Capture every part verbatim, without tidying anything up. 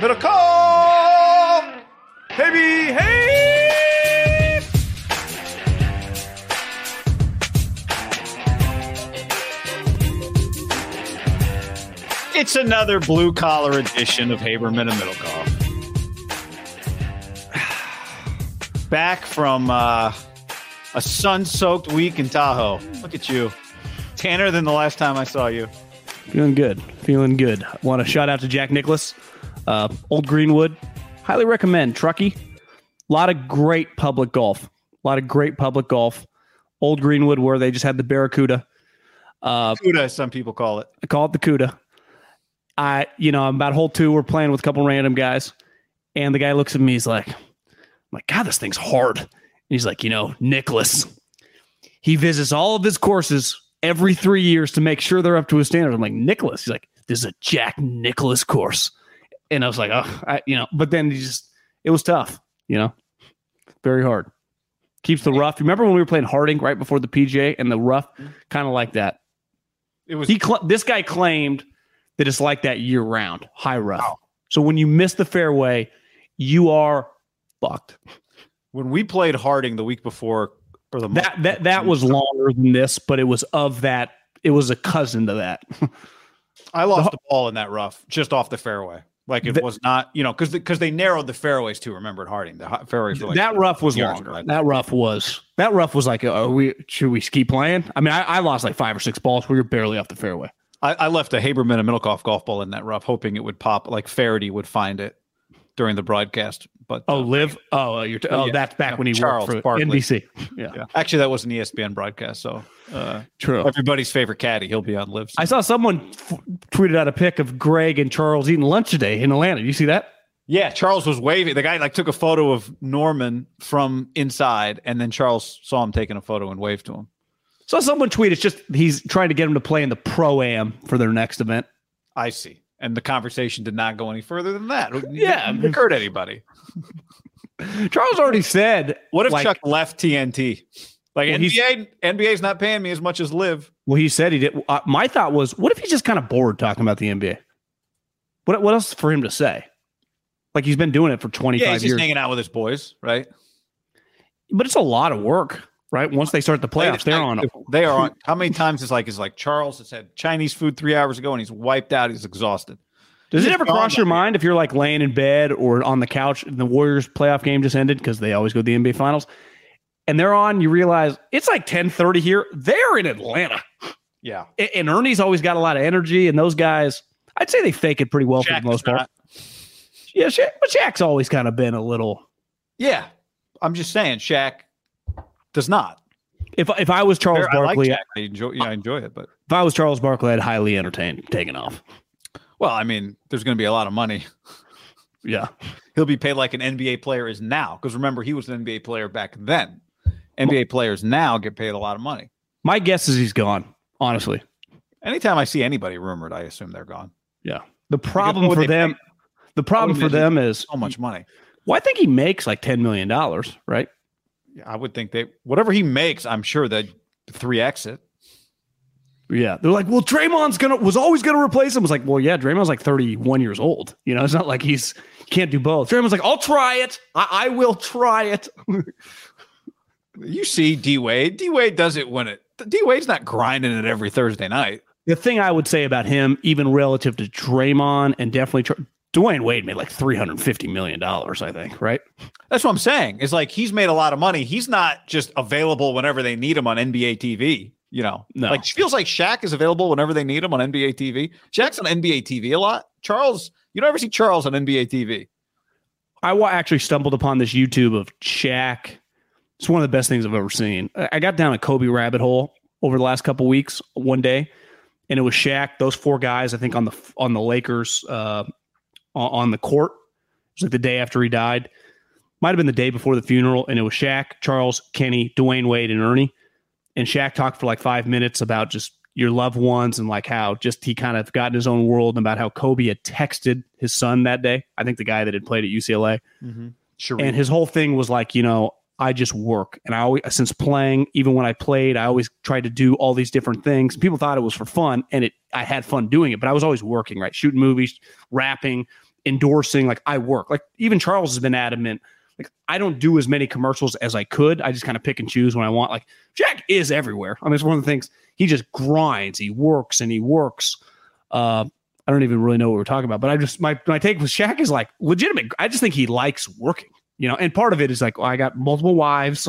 Better call, baby, hey! It's another blue-collar edition of Haberman and Middle Call. Back from uh, a sun-soaked week in Tahoe. Look at you. Tanner than the last time I saw you. Feeling good. Feeling good. I want a shout-out to Jack Nicklaus. Uh, Old Greenwood, highly recommend. Truckee, a lot of great public golf, a lot of great public golf. Old Greenwood, where they just had the Barracuda, uh, Cuda, some people call it. I call it the Cuda. I, you know, I'm about hole two. We're playing with a couple random guys, and the guy looks at me. He's like, "I'm like, God, this thing's hard." And he's like, "You know, Nicholas, he visits all of his courses every three years to make sure they're up to his standard." I'm like, "Nicholas," he's like, "This is a Jack Nicklaus course." And I was like, oh, I, you know, but then he just, it was tough, you know, very hard. Keeps the rough. Remember when we were playing Harding right before the P G A and the rough, kind of like that. It was, he, cl- this guy claimed that it's like that year round, high rough. Wow. So when you miss the fairway, you are fucked. When we played Harding the week before, or the that, that, that was longer than this, but it was of that. It was a cousin to that. I lost the, the ball in that rough just off the fairway. Like it the, was not, you know, because because the, they narrowed the fairways too. Remember at Harding, the fairways. Like that rough was longer. Right? That rough was that rough was like, are we should we keep playing? I mean, I, I lost like five or six balls. We were barely off the fairway. I, I left a Haberman and Middlecoff golf ball in that rough, hoping it would pop. Like Faraday would find it during the broadcast. But oh, uh, Liv. Oh, you're t- oh, yeah. That's back no, when he Charles worked for Barkley. N B C. Yeah. yeah, actually, that was an E S P N broadcast. So uh, true. Everybody's favorite caddy. He'll be on Liv's. I saw someone f- tweeted out a pic of Greg and Charles eating lunch today in Atlanta. You see that? Yeah, Charles was waving. The guy like took a photo of Norman from inside, and then Charles saw him taking a photo and waved to him. So someone tweeted, "It's just he's trying to get him to play in the pro-am for their next event." I see. And the conversation did not go any further than that. It yeah, didn't hurt anybody. Charles already said, "What if like, Chuck left T N T? Like well, N B A, N B A's not paying me as much as Liv." Well, he said he did. Uh, my thought was, what if he's just kind of bored talking about the N B A? What what else for him to say? Like he's been doing it for twenty-five yeah, he's years, just hanging out with his boys, right? But it's a lot of work. Right. Once they start the playoffs, they're on. They are on. How many times is like, is like Charles has had Chinese food three hours ago and he's wiped out. He's exhausted. Does it ever cross your mind if you're like laying in bed or on the couch and the Warriors playoff game just ended because they always go to the N B A finals and they're on, you realize it's like ten thirty here. They're in Atlanta. Yeah. And Ernie's always got a lot of energy and those guys, I'd say they fake it pretty well for the most part. Yeah. Shaq, but Shaq's always kind of been a little. Yeah. I'm just saying Shaq. Does not. If if I was Charles Fair, Barkley, I, like I enjoy yeah, I enjoy it. But if I was Charles Barkley, I'd highly entertain taking off. Well, I mean, there's going to be a lot of money. Yeah, he'll be paid like an N B A player is now. Because remember, he was an N B A player back then. N B A players now get paid a lot of money. My guess is he's gone. Honestly, anytime I see anybody rumored, I assume they're gone. Yeah. The problem for them, pay, the problem for them is so much money. Well, I think he makes like ten million dollars, right? I would think they whatever he makes, I'm sure that three exit. Yeah, they're like, well, Draymond's gonna was always gonna replace him. It was like, well, yeah, Draymond's like thirty-one years old. You know, it's not like he's can't do both. Draymond's like, I'll try it. I, I will try it. You see, D Wade. D Wade does it when it. D Wade's not grinding it every Thursday night. The thing I would say about him, even relative to Draymond and definitely Char- Dwayne Wade made like three hundred fifty million dollars, I think, right? That's what I'm saying. It's like he's made a lot of money. He's not just available whenever they need him on N B A T V. You know, no. Like it feels like Shaq is available whenever they need him on N B A T V. Shaq's on N B A T V a lot. Charles, you don't ever see Charles on N B A T V. I actually stumbled upon this YouTube of Shaq. It's one of the best things I've ever seen. I got down a Kobe rabbit hole over the last couple of weeks one day, and it was Shaq, those four guys, I think, on the on the Lakers uh, on the court. It was like the day after he died. Might have been the day before the funeral, and it was Shaq, Charles, Kenny, Dwayne Wade, and Ernie. And Shaq talked for like five minutes about just your loved ones and like how just he kind of got in his own world and about how Kobe had texted his son that day. I think the guy that had played at U C L A. Mm-hmm. Sure. And his whole thing was like, you know, I just work. And I always, since playing, even when I played, I always tried to do all these different things. People thought it was for fun and it, I had fun doing it, but I was always working, right? Shooting movies, rapping, endorsing. Like I work. Like even Charles has been adamant. Like I don't do as many commercials as I could. I just kind of pick and choose when I want. Like Jack is everywhere. I mean, it's one of the things. He just grinds. He works and he works. Uh, I don't even really know what we're talking about, but I just my my take with Shaq is like legitimate. I just think he likes working, you know. And part of it is like, well, I got multiple wives.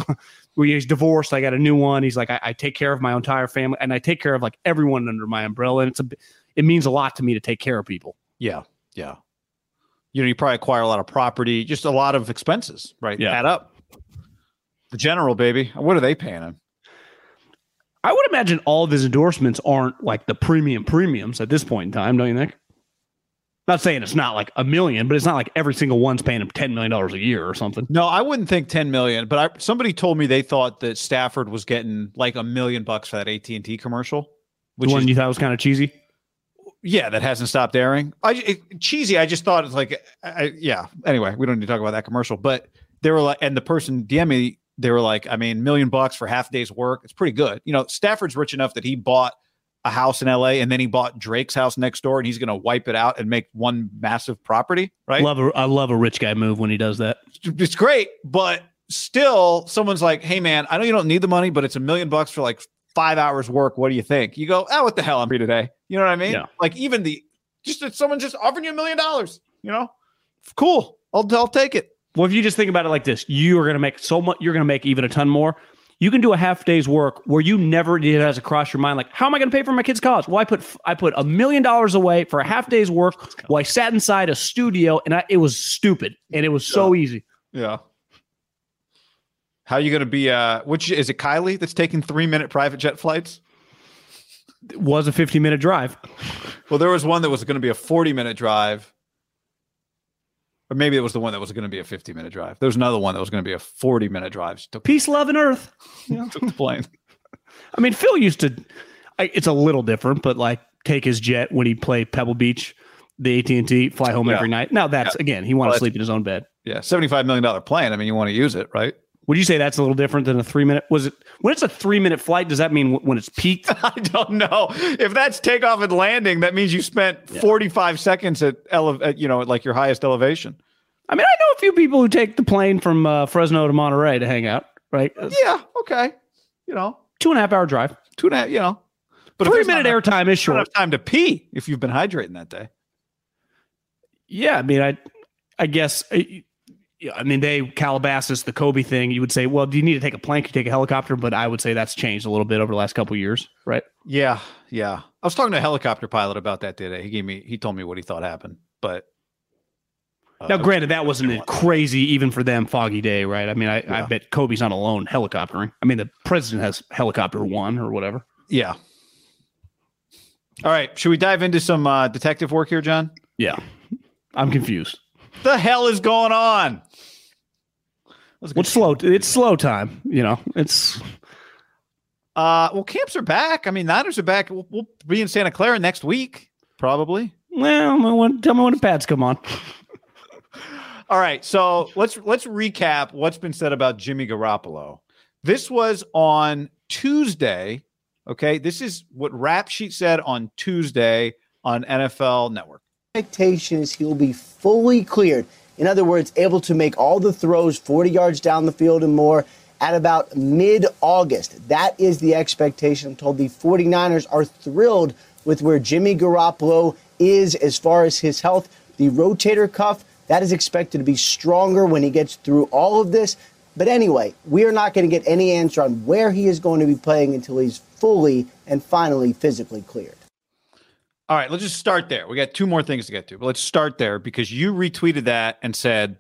He's divorced. I got a new one. He's like, I, I take care of my entire family, and I take care of like everyone under my umbrella. And it's a, it means a lot to me to take care of people. Yeah, yeah. You know, you probably acquire a lot of property, just a lot of expenses, right? Yeah. Add up. The general, baby. What are they paying him? I would imagine all of his endorsements aren't like the premium premiums at this point in time, don't you think? Not saying it's not like a million, but it's not like every single one's paying him ten million dollars a year or something. No, I wouldn't think ten million dollars, but I, somebody told me they thought that Stafford was getting like a million bucks for that A T and T commercial. Which the one is, you thought was kind of cheesy? Yeah, that hasn't stopped airing. I, it, cheesy. I just thought it's like, I, yeah. Anyway, we don't need to talk about that commercial. But they were like, and the person D M me, they were like, I mean, million bucks for half a day's work. It's pretty good. You know, Stafford's rich enough that he bought a house in L A and then he bought Drake's house next door, and he's going to wipe it out and make one massive property. Right? Love. A, I love a rich guy move when he does that. It's great, but still, someone's like, hey man, I know you don't need the money, but it's a million bucks for like five hours work. What do you think? You go, oh, what the hell? I'm free today. You know what I mean? Yeah. Like even the, just that someone just offering you a million dollars, you know, cool. I'll, I'll take it. Well, if you just think about it like this, you are going to make so much, you're going to make even a ton more. You can do a half day's work where you never did has across your mind. Like, how am I going to pay for my kid's college? Well, I put, I put a million dollars away for a half day's work while I sat inside a studio, and I, it was stupid and it was so yeah. easy. Yeah. How are you going to be, uh, which is it Kylie that's taking three minute private jet flights? It was a fifty minute drive. Well, there was one that was going to be a forty minute drive. Or maybe it was the one that was going to be a fifty minute drive. There was another one that was going to be a forty minute drive. Took, Peace, love, and earth. Yeah. Took the plane. I mean, Phil used to, I, it's a little different, but like take his jet when he played Pebble Beach, the A T and T, fly home yeah. every night. Now that's, yeah. again, he wanted well, to sleep in his own bed. Yeah. seventy-five million dollars plane. I mean, you want to use it, right? Would you say that's a little different than a three minute? Was it when it's a three minute flight? Does that mean w- when it's peaked? I don't know. If that's takeoff and landing, that means you spent yeah. forty-five seconds at, ele- at you know, at like your highest elevation. I mean, I know a few people who take the plane from uh, Fresno to Monterey to hang out, right? Yeah. Okay. You know, two and a half hour drive, two and a half, you know, but three minute airtime is short. Not enough time to pee if you've been hydrating that day. Yeah. I mean, I, I guess. I, Yeah, I mean, they Calabasas, the Kobe thing, you would say, well, do you need to take a plane? Can you take a helicopter? But I would say that's changed a little bit over the last couple of years, right? Yeah, yeah. I was talking to a helicopter pilot about that today. He gave me, he told me what he thought happened. But uh, now, granted, that wasn't a crazy, even for them, foggy day, right? I mean, I, yeah. I bet Kobe's not alone helicoptering. I mean, the president has helicopter one or whatever. Yeah. All right. Should we dive into some uh, detective work here, John? Yeah. I'm confused. The hell is going on? What's well, slow? It's slow time. You know, it's. Uh, well, camps are back. I mean, Niners are back. We'll, we'll be in Santa Clara next week, probably. Well, when, tell me when the pads come on. All right, so let's let's recap what's been said about Jimmy Garoppolo. This was on Tuesday. Okay, this is what Rap Sheet said on Tuesday on N F L Network. Expectations he'll be fully cleared. In other words, able to make all the throws forty yards down the field and more at about mid-August. That is the expectation. I'm told the 49ers are thrilled with where Jimmy Garoppolo is as far as his health. The rotator cuff, that is expected to be stronger when he gets through all of this. But anyway, we are not going to get any answer on where he is going to be playing until he's fully and finally physically cleared. All right, let's just start there. We got two more things to get to, but let's start there because you retweeted that and said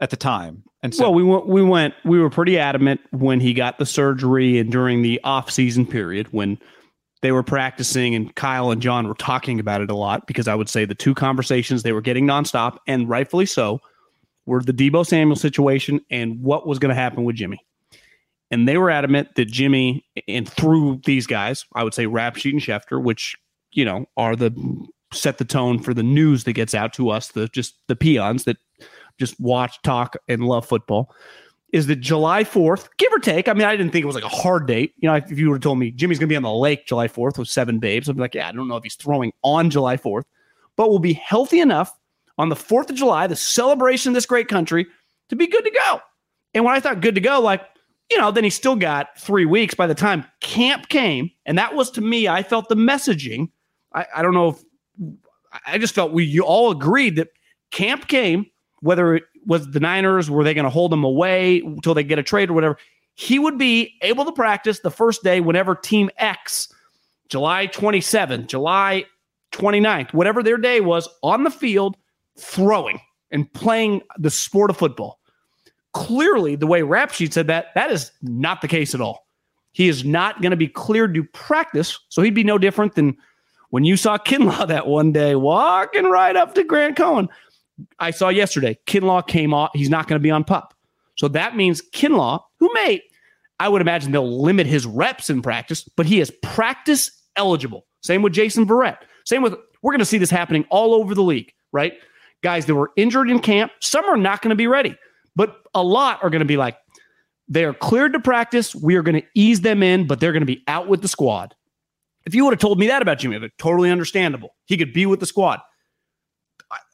at the time. And so well, we went, we went, we were pretty adamant when he got the surgery and during the off season period when they were practicing and Kyle and John were talking about it a lot, because I would say the two conversations they were getting nonstop, and rightfully so, were the Debo Samuel situation and what was going to happen with Jimmy. And they were adamant that Jimmy, and through these guys, I would say Rap Sheet and Schefter, which, you know, are the set the tone for the news that gets out to us, the just the peons that just watch, talk, and love football, is that July fourth, give or take. I mean, I didn't think it was like a hard date. You know, if you would have told me Jimmy's going to be on the lake July fourth with seven babes, I'd be like, yeah, I don't know if he's throwing on July fourth, but we'll be healthy enough on the fourth of July, the celebration of this great country, to be good to go. And when I thought good to go, like, you know, then he still got three weeks by the time camp came. And that was, to me, I felt the messaging. I, I don't know if I just felt we you all agreed that camp came, whether it was the Niners, were they going to hold him away until they get a trade or whatever, he would be able to practice the first day whenever Team X, July twenty-seventh, July twenty-ninth, whatever their day was, on the field throwing and playing the sport of football. Clearly, the way Rap Sheet said that, that is not the case at all. He is not going to be cleared to practice, so he'd be no different than when you saw Kinlaw that one day walking right up to Grant Cohen. I saw yesterday, Kinlaw came off. He's not going to be on PUP. So that means Kinlaw, who may, I would imagine they'll limit his reps in practice, but he is practice eligible. Same with Jason Verrett. Same with, we're going to see this happening all over the league, right? Guys that were injured in camp, some are not going to be ready, but a lot are going to be like, they are cleared to practice. We are going to ease them in, but they're going to be out with the squad. If you would have told me that about Jimmy, I'd be totally understandable. He could be with the squad.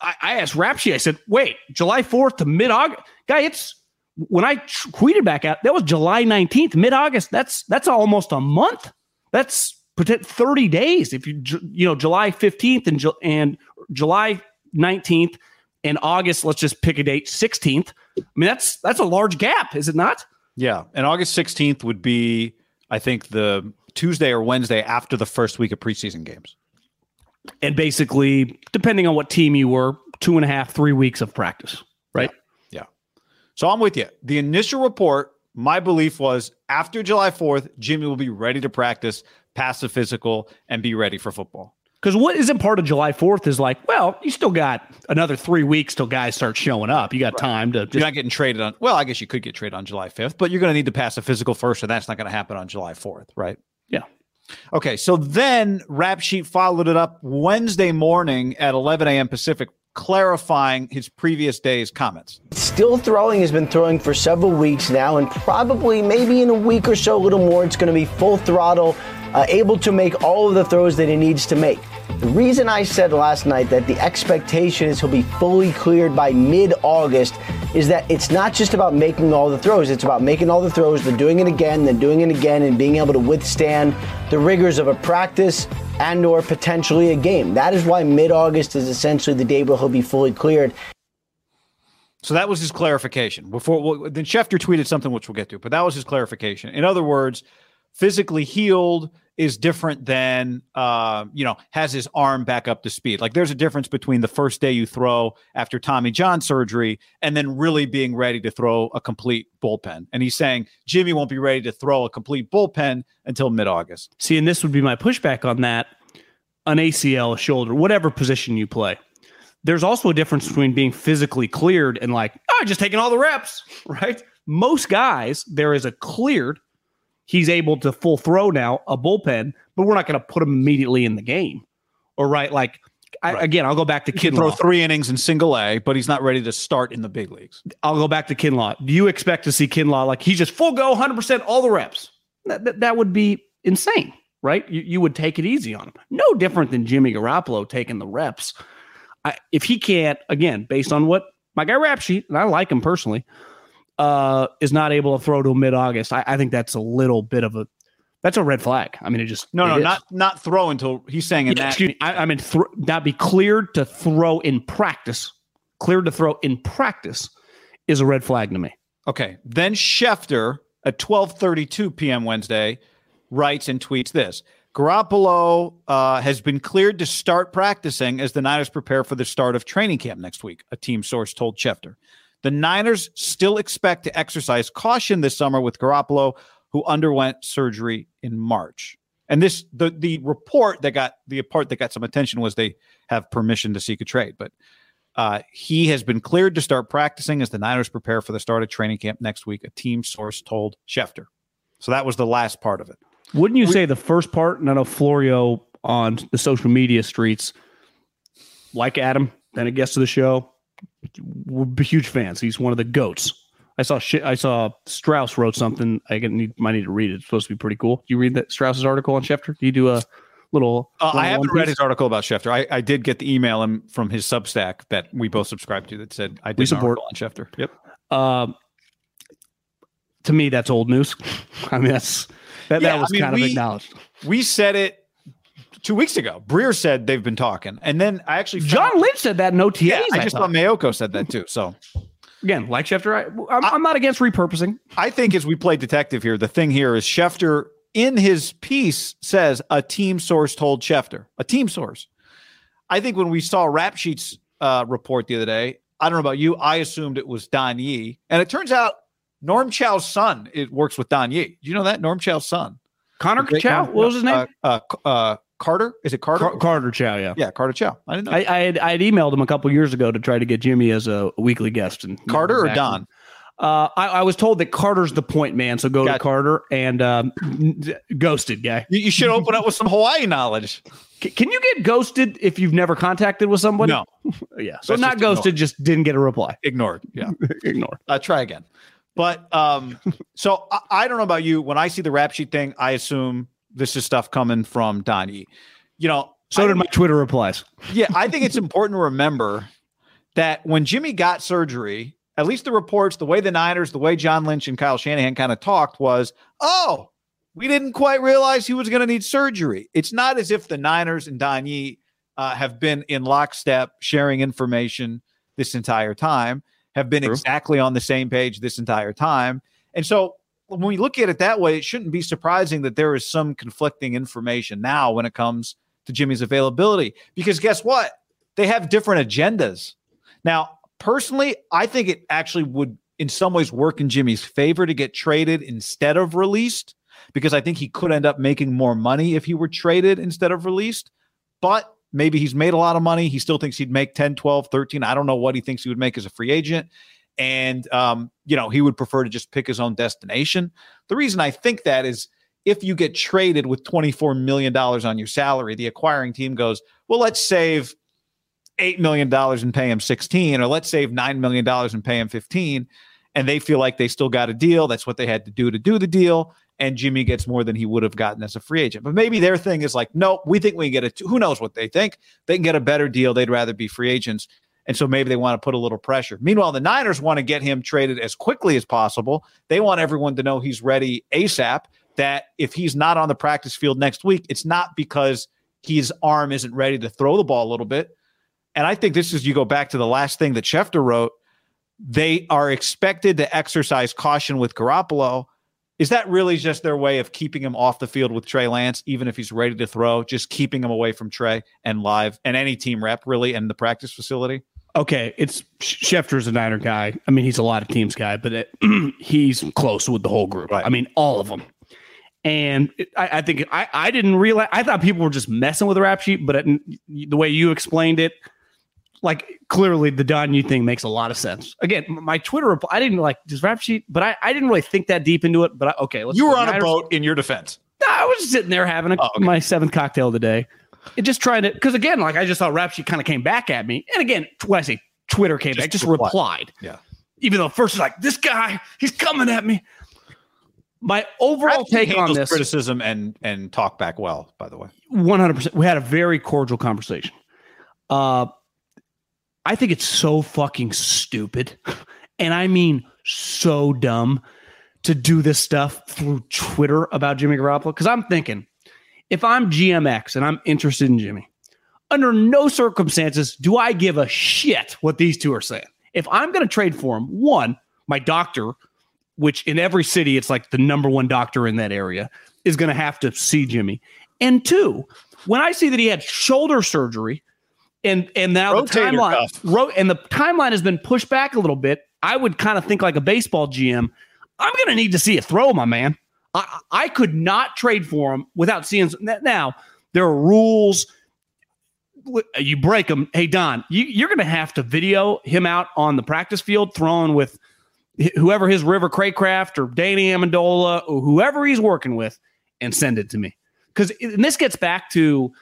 I, I asked Rap Sheet, I said, wait, July fourth to mid-August? Guy, it's, when I tweeted back out, that was July nineteenth, mid-August. That's that's almost a month. That's thirty days. If you, you know, July fifteenth and, and July nineteenth and August, let's just pick a date, sixteenth. I mean, that's that's a large gap, is it not? Yeah, and August sixteenth would be, I think, the Tuesday or Wednesday after the first week of preseason games. And basically, depending on what team you were, two and a half, three weeks of practice, right? Yeah. yeah. So I'm with you. The initial report, my belief was after July fourth, Jimmy will be ready to practice, pass the physical, and be ready for football. Because what isn't part of July fourth is like, well, you still got another three weeks till guys start showing up. You got right. time to just... You're not getting traded on... Well, I guess you could get traded on July fifth, but you're going to need to pass the physical first, and that's not going to happen on July fourth, right? Yeah. Okay, so then Rap Sheet followed it up Wednesday morning at eleven a.m. Pacific, clarifying his previous day's comments. Still throwing, has been throwing for several weeks now, and probably maybe in a week or so, a little more, it's going to be full throttle, uh, able to make all of the throws that he needs to make. The reason I said last night that the expectation is he'll be fully cleared by mid-August is that it's not just about making all the throws. It's about making all the throws, then doing it again, then doing it again, and being able to withstand the rigors of a practice and or potentially a game. That is why mid-August is essentially the day where he'll be fully cleared. So that was his clarification. Before, well, then Schefter tweeted something which we'll get to, but that was his clarification. In other words, physically healed is different than, uh, you know, has his arm back up to speed. Like there's a difference between the first day you throw after Tommy John surgery and then really being ready to throw a complete bullpen. And he's saying Jimmy won't be ready to throw a complete bullpen until mid-August. See, and this would be my pushback on that. An A C L, a shoulder, whatever position you play. There's also a difference between being physically cleared and like, oh, just taking all the reps, right? Most guys, there is a cleared. He's able to full throw now, a bullpen, but we're not going to put him immediately in the game. Or, right, like, I, right. again, I'll go back to Kinlaw. He can throw three innings in single A, but he's not ready to start in the big leagues. I'll go back to Kinlaw. Do you expect to see Kinlaw, like, he's just full go, one hundred percent, all the reps? That, that, that would be insane, right? You, you would take it easy on him. No different than Jimmy Garoppolo taking the reps. I, if he can't, again, based on what my guy Rap Sheet, and I like him personally, Uh, is not able to throw to mid-August. I, I think that's a little bit of a That's a red flag. I mean, it just no, it no, is. not not throw until he's saying in yeah, that. Excuse me, I, I mean, th- that'd be cleared to throw in practice. Cleared to throw in practice is a red flag to me. Okay, then Schefter at twelve thirty-two p.m. Wednesday writes and tweets this: Garoppolo uh, has been cleared to start practicing as the Niners prepare for the start of training camp next week. A team source told Schefter the Niners still expect to exercise caution this summer with Garoppolo, who underwent surgery in March. And this the the report that got the part that got some attention was they have permission to seek a trade. But uh, he has been cleared to start practicing as the Niners prepare for the start of training camp next week, a team source told Schefter. So that was the last part of it. Wouldn't you we, say the first part? And I know Florio on the social media streets, like Adam, then a guest of the show, we're huge fans. He's one of the GOATs. I saw shit. I saw Strauss wrote something. I need, might need to read it. It's supposed to be pretty cool. You read that Strauss's article on Schefter? Do you do a little? Uh, I haven't read his article about Schefter. I, I did get the email from his Substack that we both subscribed to that said I did we support an article on Schefter. Yep. Uh, to me, that's old news. I mean, that's that, yeah, that was I mean, kind we, of acknowledged. We said it two weeks ago. Breer said they've been talking, and then I actually John found, Lynch said that in O T As. Yeah, I, I just thought Mayoko said that too. So. Again, like Schefter, I, I'm, I, I'm not against repurposing. I think as we play detective here, the thing here is Schefter, in his piece, says a team source told Schefter. A team source. I think when we saw Rap Sheet's uh, report the other day, I don't know about you, I assumed it was Don Yee. And it turns out Norm Chow's son it works with Don Yee. Do you know that? Norm Chow's son. Connor Chow? What was his name? Uh, uh, uh, Carter? Is it Carter? Car- Carter Chow, yeah. Yeah, Carter Chow. I didn't know. I, I, had, I had emailed him a couple years ago to try to get Jimmy as a weekly guest. And Carter or Don? Uh, I, I was told that Carter's the point man, so go gotcha. to Carter and um, ghosted guy. You, you should open up with some Hawaii knowledge. C- can you get ghosted if you've never contacted with somebody? No. yeah, so That's not just ghosted, ignored. Just didn't get a reply. Ignored, yeah. Ignored. Uh, try again. But um, so I, I don't know about you. When I see the Rap Sheet thing, I assume this is stuff coming from Don Yee. You know, so I, did my Twitter replies. Yeah, I think it's important to remember that when Jimmy got surgery, at least the reports, the way the Niners, the way John Lynch and Kyle Shanahan kind of talked was, oh, we didn't quite realize he was going to need surgery. It's not as if the Niners and Don Yee uh, have been in lockstep sharing information this entire time, have been True. exactly on the same page this entire time. And so when we look at it that way, it shouldn't be surprising that there is some conflicting information now when it comes to Jimmy's availability, because guess what? They have different agendas. Now, personally, I think it actually would in some ways work in Jimmy's favor to get traded instead of released, because I think he could end up making more money if he were traded instead of released. But maybe he's made a lot of money. He still thinks he'd make ten, twelve, thirteen. I don't know what he thinks he would make as a free agent. And, um, you know, he would prefer to just pick his own destination. The reason I think that is if you get traded with twenty-four million dollars on your salary, the acquiring team goes, well, let's save eight million dollars and pay him sixteen, or let's save nine million dollars and pay him fifteen. And they feel like they still got a deal. That's what they had to do to do the deal. And Jimmy gets more than he would have gotten as a free agent. But maybe their thing is like, nope, we think we can get a, who knows what they think. They can get a better deal. They'd rather be free agents. And so maybe they want to put a little pressure. Meanwhile, the Niners want to get him traded as quickly as possible. They want everyone to know he's ready ASAP, that if he's not on the practice field next week, it's not because his arm isn't ready to throw the ball a little bit. And I think this is, you go back to the last thing that Schefter wrote, they are expected to exercise caution with Garoppolo. Is that really just their way of keeping him off the field with Trey Lance, even if he's ready to throw, just keeping him away from Trey and Liv and any team rep, really, and the practice facility? Okay, it's Schefter's a Niner guy. I mean, he's a lot of teams guy, but it, he's close with the whole group. Right. I mean, all of them. And it, I, I think I, I didn't realize. I thought people were just messing with the Rap Sheet, but it, the way you explained it, like clearly the Don Yee thing makes a lot of sense. Again, my Twitter reply, I didn't like this Rap Sheet, but I, I didn't really think that deep into it. But I, okay, let's you were on Niners. a boat in your defense. No, I was sitting there having a, oh, okay. my seventh cocktail of the day. It just trying to, because again, like I just thought Rap Sheet kind of came back at me. And again, when I say Twitter came just back, just replied. replied. Yeah. Even though first it's like, this guy, he's coming at me. My overall take on this criticism and, and talk back well, by the way. one hundred percent. We had a very cordial conversation. Uh, I think it's so fucking stupid. And I mean, so dumb to do this stuff through Twitter about Jimmy Garoppolo? Because I'm thinking, if I'm G M X and I'm interested in Jimmy, under no circumstances do I give a shit what these two are saying. If I'm going to trade for him, one, my doctor, which in every city, it's like the number one doctor in that area, is going to have to see Jimmy. And two, when I see that he had shoulder surgery and, and now the timeline, ro- and the timeline has been pushed back a little bit, I would kind of think like a baseball G M, I'm going to need to see a throw, my man. I, I could not trade for him without seeing that. Now, there are rules. You break them. Hey, Don, you, you're going to have to video him out on the practice field throwing with whoever his River Craycraft or Danny Amendola or whoever he's working with and send it to me. Because this gets back to,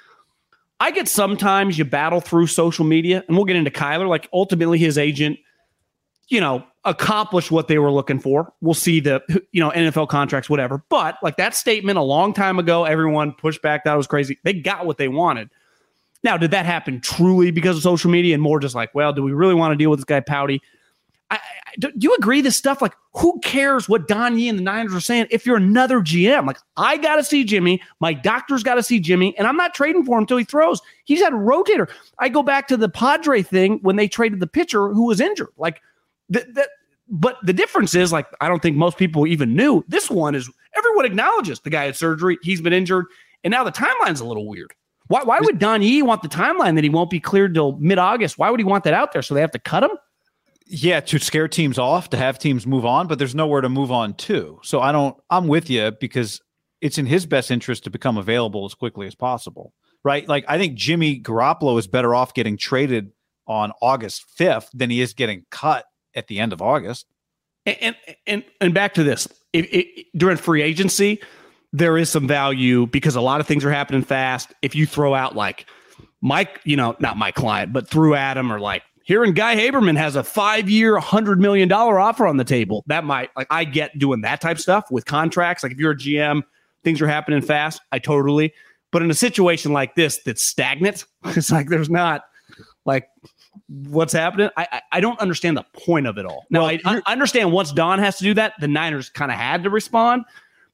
I get sometimes you battle through social media, and we'll get into Kyler. Like, ultimately, his agent, you know, accomplish what they were looking for. We'll see the, you know, N F L contracts, whatever. But like that statement a long time ago, everyone pushed back. That was crazy. They got what they wanted. Now, did that happen truly because of social media and more just like, well, do we really want to deal with this guy Pouty? I, I, do you agree this stuff? Like, who cares what Don Yee and the Niners are saying if you're another G M? Like, I got to see Jimmy. My doctor's got to see Jimmy. And I'm not trading for him until he throws. He's had a rotator. I go back to the Padre thing when they traded the pitcher who was injured. Like, That, that, but the difference is, like, I don't think most people even knew. This one is, everyone acknowledges the guy had surgery, he's been injured, and now the timeline's a little weird. Why Why would Don Yee want the timeline that he won't be cleared till mid-August? Why would he want that out there? So they have to cut him? Yeah, to scare teams off, to have teams move on, but there's nowhere to move on to. So I don't, I'm with you because it's in his best interest to become available as quickly as possible, right? Like, I think Jimmy Garoppolo is better off getting traded on August fifth than he is getting cut at the end of August. And and and back to this, it, it, during free agency, there is some value because a lot of things are happening fast. If you throw out like Mike, you know, not my client, but through Adam or like hearing Guy Haberman has a five-year, one hundred million dollars offer on the table. That might, like, I get doing that type of stuff with contracts. Like if you're a G M, things are happening fast. I totally. But in a situation like this that's stagnant, it's like there's not like – what's happening? I I don't understand the point of it all. Now, well, I, I understand once Don has to do that, the Niners kind of had to respond,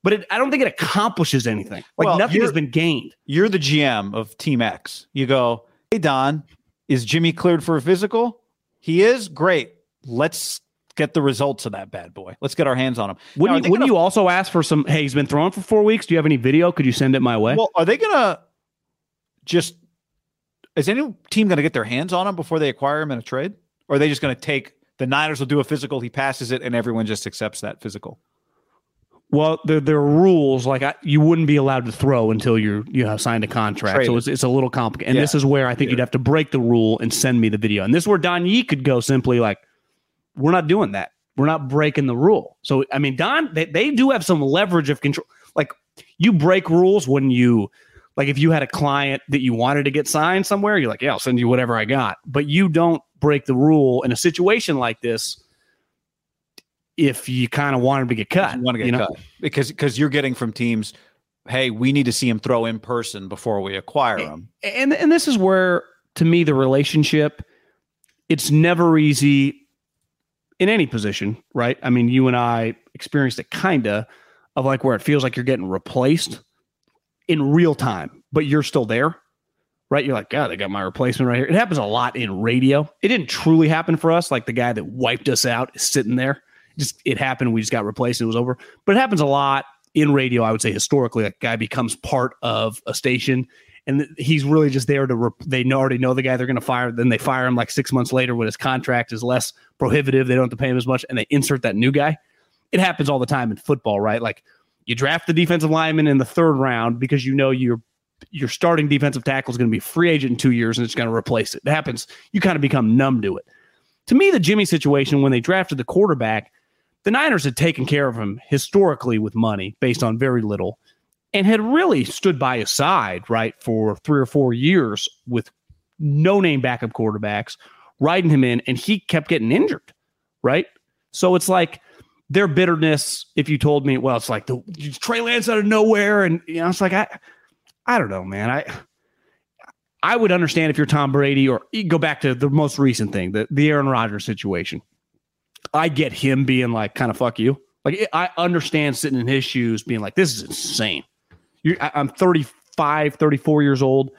but it, I don't think it accomplishes anything. Like well, nothing has been gained. You're the G M of Team X. You go, hey, Don, is Jimmy cleared for a physical? He is? Great. Let's get the results of that bad boy. Let's get our hands on him. Wouldn't, now, you, wouldn't gonna, you also ask for some, hey, he's been throwing for four weeks. Do you have any video? Could you send it my way? Well, are they going to just... Is any team going to get their hands on him before they acquire him in a trade? Or are they just going to take the Niners will do a physical, he passes it, and everyone just accepts that physical? Well, there, there are rules. Like, I, you wouldn't be allowed to throw until you you have signed a contract. Traded. So it's, it's a little complicated. And yeah. This is where I think yeah. you'd have to break the rule and send me the video. And this is where Don Yee could go simply like, we're not doing that. We're not breaking the rule. So, I mean, Don, they, they do have some leverage of control. Like, you break rules when you... Like if you had a client that you wanted to get signed somewhere, you're like, yeah, I'll send you whatever I got. But you don't break the rule in a situation like this if you kind of want him to get cut. You want to get you know? cut. Because because you're getting from teams, hey, we need to see him throw in person before we acquire him. And, and and this is where, to me, the relationship, it's never easy in any position, right? I mean, you and I experienced it kind of of like where it feels like you're getting replaced in real time, but you're still there, right? You're like, God, they got my replacement right here. It happens a lot in radio. It didn't truly happen for us. Like the guy that wiped us out is sitting there. Just it happened. We just got replaced. And it was over. But it happens a lot in radio. I would say historically, a guy becomes part of a station, and th- he's really just there to. Re- they know, already know the guy they're going to fire. Then they fire him like six months later when his contract is less prohibitive. They don't have to pay him as much, and they insert that new guy. It happens all the time in football, right? Like. You draft the defensive lineman in the third round because you know your your starting defensive tackle is going to be free agent in two years and it's going to replace it. It happens. You kind of become numb to it. To me, the Jimmy situation, when they drafted the quarterback, the Niners had taken care of him historically with money based on very little and had really stood by his side, right, for three or four years with no-name backup quarterbacks, riding him in, and he kept getting injured, right? So it's like... Their bitterness, if you told me, well, it's like the Trey Lance out of nowhere. And, you know, it's like, I I don't know, man. I I would understand if you're Tom Brady or go back to the most recent thing, the, the Aaron Rodgers situation. I get him being like, kind of fuck you. Like, I understand sitting in his shoes being like, this is insane. You're, I'm thirty-five, thirty-four years old.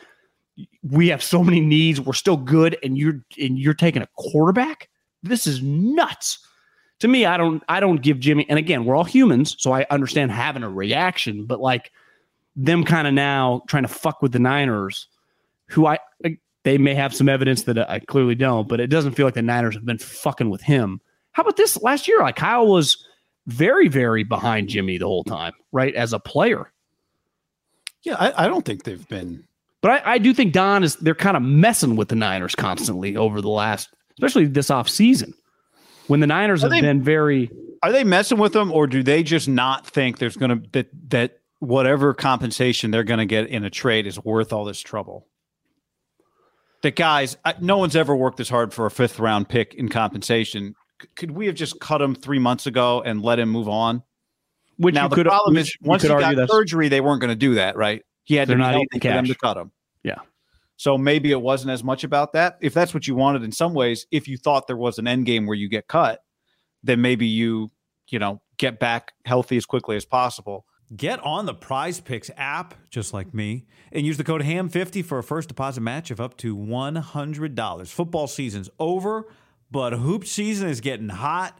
We have so many needs. We're still good. And you're, and you're taking a quarterback. This is nuts. To me, I don't, I don't give Jimmy. And again, we're all humans, so I understand having a reaction, but like them kind of now trying to fuck with the Niners, who I, they may have some evidence that I clearly don't, but it doesn't feel like the Niners have been fucking with him. How about this last year? Like, Kyle was very, very behind Jimmy the whole time, right? As a player. Yeah. I, I don't think they've been, but I, I do think Don is, they're kind of messing with the Niners constantly over the last, especially this off season. When the Niners have been very, are they messing with them, or do they just not think there's going to that that whatever compensation they're going to get in a trade is worth all this trouble? That guys, I, no one's ever worked this hard for a fifth round pick in compensation. C- could we have just cut him three months ago and let him move on? Which now you the could, problem which, is once he got this. surgery, they weren't going to do that, right? He had they're to not eat the cash. For them to cut him. Yeah. So maybe it wasn't as much about that. If that's what you wanted in some ways, if you thought there was an end game where you get cut, then maybe you, you know, get back healthy as quickly as possible. Get on the Prize Picks app, just like me, and use the code H A M fifty for a first deposit match of up to one hundred dollars. Football season's over, but hoop season is getting hot.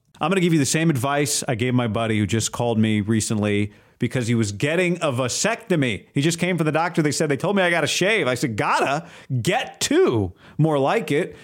I'm going to give you the same advice I gave my buddy who just called me recently because he was getting a vasectomy. He just came from the doctor. They said, they told me I got to shave. I said, gotta get two, more like it.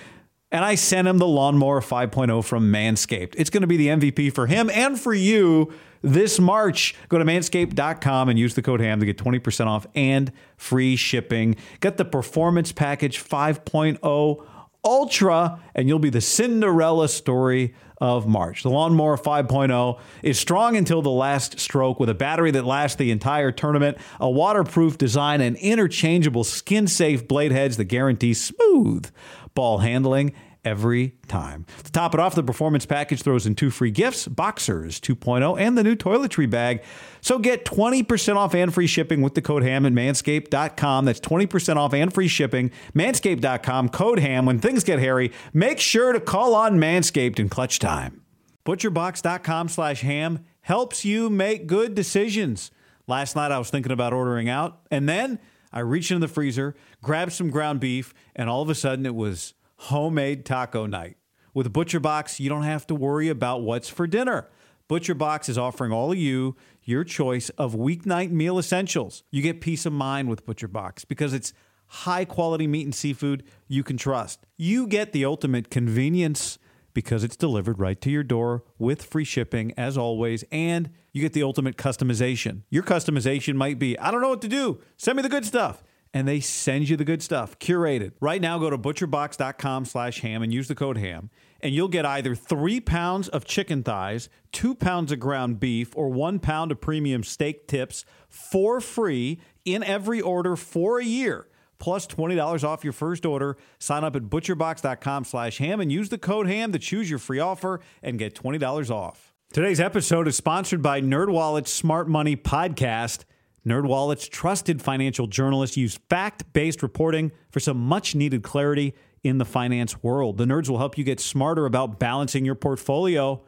And I sent him the Lawnmower five point oh from Manscaped. It's going to be the M V P for him and for you this March. Go to manscaped dot com and use the code H A M to get twenty percent off and free shipping. Get the Performance Package five point oh Ultra, and you'll be the Cinderella story of March. The Lawnmower five point oh is strong until the last stroke with a battery that lasts the entire tournament, a waterproof design, and interchangeable skin-safe blade heads that guarantee smooth ball handling every time. To top it off, the Performance Package throws in two free gifts, Boxers two point oh and the new toiletry bag. So get twenty percent off and free shipping with the code H A M at manscaped dot com. That's twenty percent off and free shipping, manscaped dot com, code H A M. When things get hairy, make sure to call on Manscaped in clutch time. butcher box dot com slash H A M helps you make good decisions. Last night I was thinking about ordering out, and then I reached into the freezer, grabbed some ground beef, and all of a sudden it was homemade taco night. With ButcherBox, you don't have to worry about what's for dinner. ButcherBox is offering all of you your choice of weeknight meal essentials. You get peace of mind with ButcherBox because it's high-quality meat and seafood you can trust. You get the ultimate convenience because it's delivered right to your door with free shipping, as always, and you get the ultimate customization. Your customization might be, I don't know what to do, send me the good stuff. And they send you the good stuff, curated. Right now, go to butcher box dot com slash H A M and use the code H A M, and you'll get either three pounds of chicken thighs, two pounds of ground beef, or one pound of premium steak tips for free in every order for a year, plus twenty dollars off your first order. Sign up at butcher box dot com slash H A M and use the code H A M to choose your free offer and get twenty dollars off. Today's episode is sponsored by NerdWallet's Smart Money Podcast. NerdWallet's trusted financial journalists use fact-based reporting for some much-needed clarity in the finance world. The nerds will help you get smarter about balancing your portfolio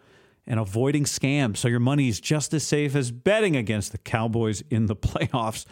and avoiding scams, so your money is just as safe as betting against the Cowboys in the playoffs.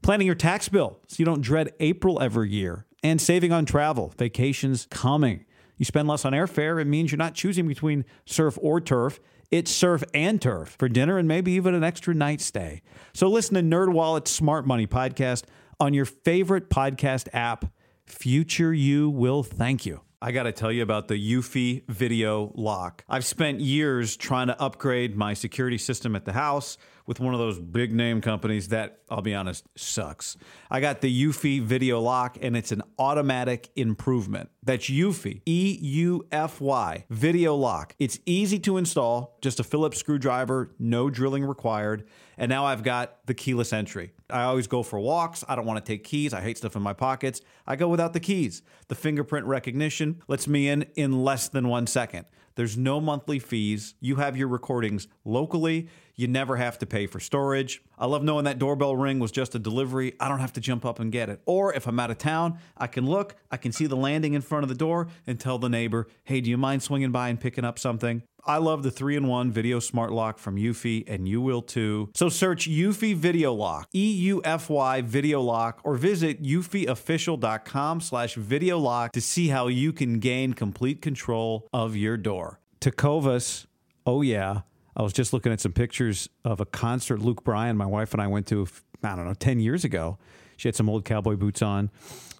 Planning your tax bill so you don't dread April every year. And saving on travel. Vacation's coming. You spend less on airfare. It means you're not choosing between surf or turf. It's surf and turf for dinner and maybe even an extra night stay. So listen to NerdWallet's Smart Money Podcast on your favorite podcast app. Future you will thank you. I got to tell you about the Eufy video lock. I've spent years trying to upgrade my security system at the house with one of those big name companies that, I'll be honest, sucks. I got the Eufy video lock, and it's an automatic improvement. That's Eufy, E U F Y, video lock. It's easy to install, just a Phillips screwdriver, no drilling required. And now I've got the keyless entry. I always go for walks. I don't want to take keys. I hate stuff in my pockets. I go without the keys. The fingerprint recognition lets me in in less than one second. There's no monthly fees. You have your recordings locally. You never have to pay for storage. I love knowing that doorbell ring was just a delivery. I don't have to jump up and get it. Or if I'm out of town, I can look, I can see the landing in front of the door and tell the neighbor, hey, do you mind swinging by and picking up something? I love the three in one video smart lock from Eufy, and you will too. So search Eufy Video Lock, E U F Y Video Lock, or visit eufyofficial.com slash video lock to see how you can gain complete control of your door. Tecovas, oh yeah. I was just looking at some pictures of a concert Luke Bryan, my wife and I went to, I don't know, ten years ago. She had some old cowboy boots on.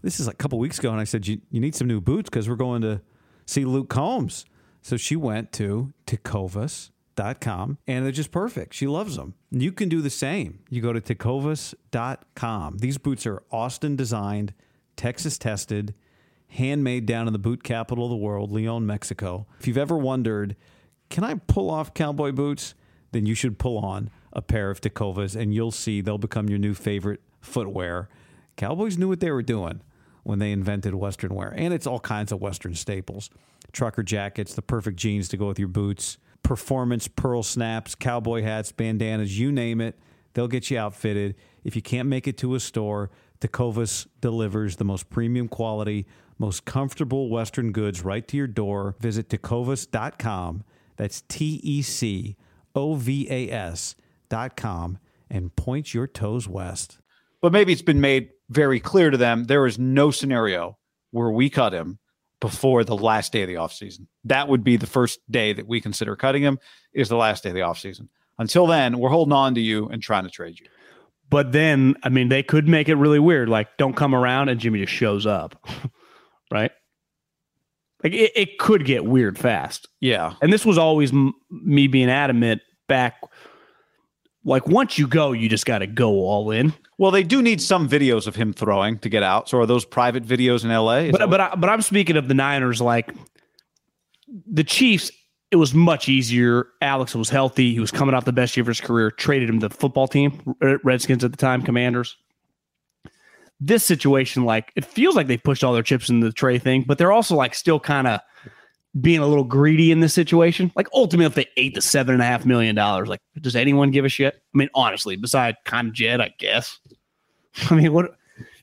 This is like a couple weeks ago, and I said, you, you need some new boots because we're going to see Luke Combs. So she went to tecovas dot com, and they're just perfect. She loves them. You can do the same. You go to tecovas dot com. These boots are Austin-designed, Texas-tested, handmade down in the boot capital of the world, Leon, Mexico. If you've ever wondered, can I pull off cowboy boots? Then you should pull on a pair of Tecovas, and you'll see they'll become your new favorite footwear. Cowboys knew what they were doing when they invented Western wear, and it's all kinds of Western staples. Trucker jackets, the perfect jeans to go with your boots, performance pearl snaps, cowboy hats, bandanas, you name it, they'll get you outfitted. If you can't make it to a store, Tecovas delivers the most premium quality, most comfortable Western goods right to your door. Visit tecovas dot com. That's T-E-C-O-V-A-S dot com and point your toes west. But maybe it's been made very clear to them there is no scenario where we cut him before the last day of the offseason. That would be the first day that we consider cutting him is the last day of the offseason. Until then, we're holding on to you and trying to trade you. But then, I mean, they could make it really weird. Like, don't come around and Jimmy just shows up, right? Like it, it could get weird fast. Yeah. And this was always m- me being adamant back. Like once you go, you just got to go all in. Well, they do need some videos of him throwing to get out. So are those private videos in L A? Is but but, I, but I'm speaking of the Niners, like the Chiefs, it was much easier. Alex was healthy. He was coming off the best year of his career, traded him to the football team, Redskins at the time, Commanders. This situation, like, it feels like they pushed all their chips in the Trey thing, but they're also, like, still kind of being a little greedy in this situation. Like, ultimately, if they ate the seven and a half million dollars, like, does anyone give a shit? I mean, honestly, beside Con Jed, I guess. I mean, what,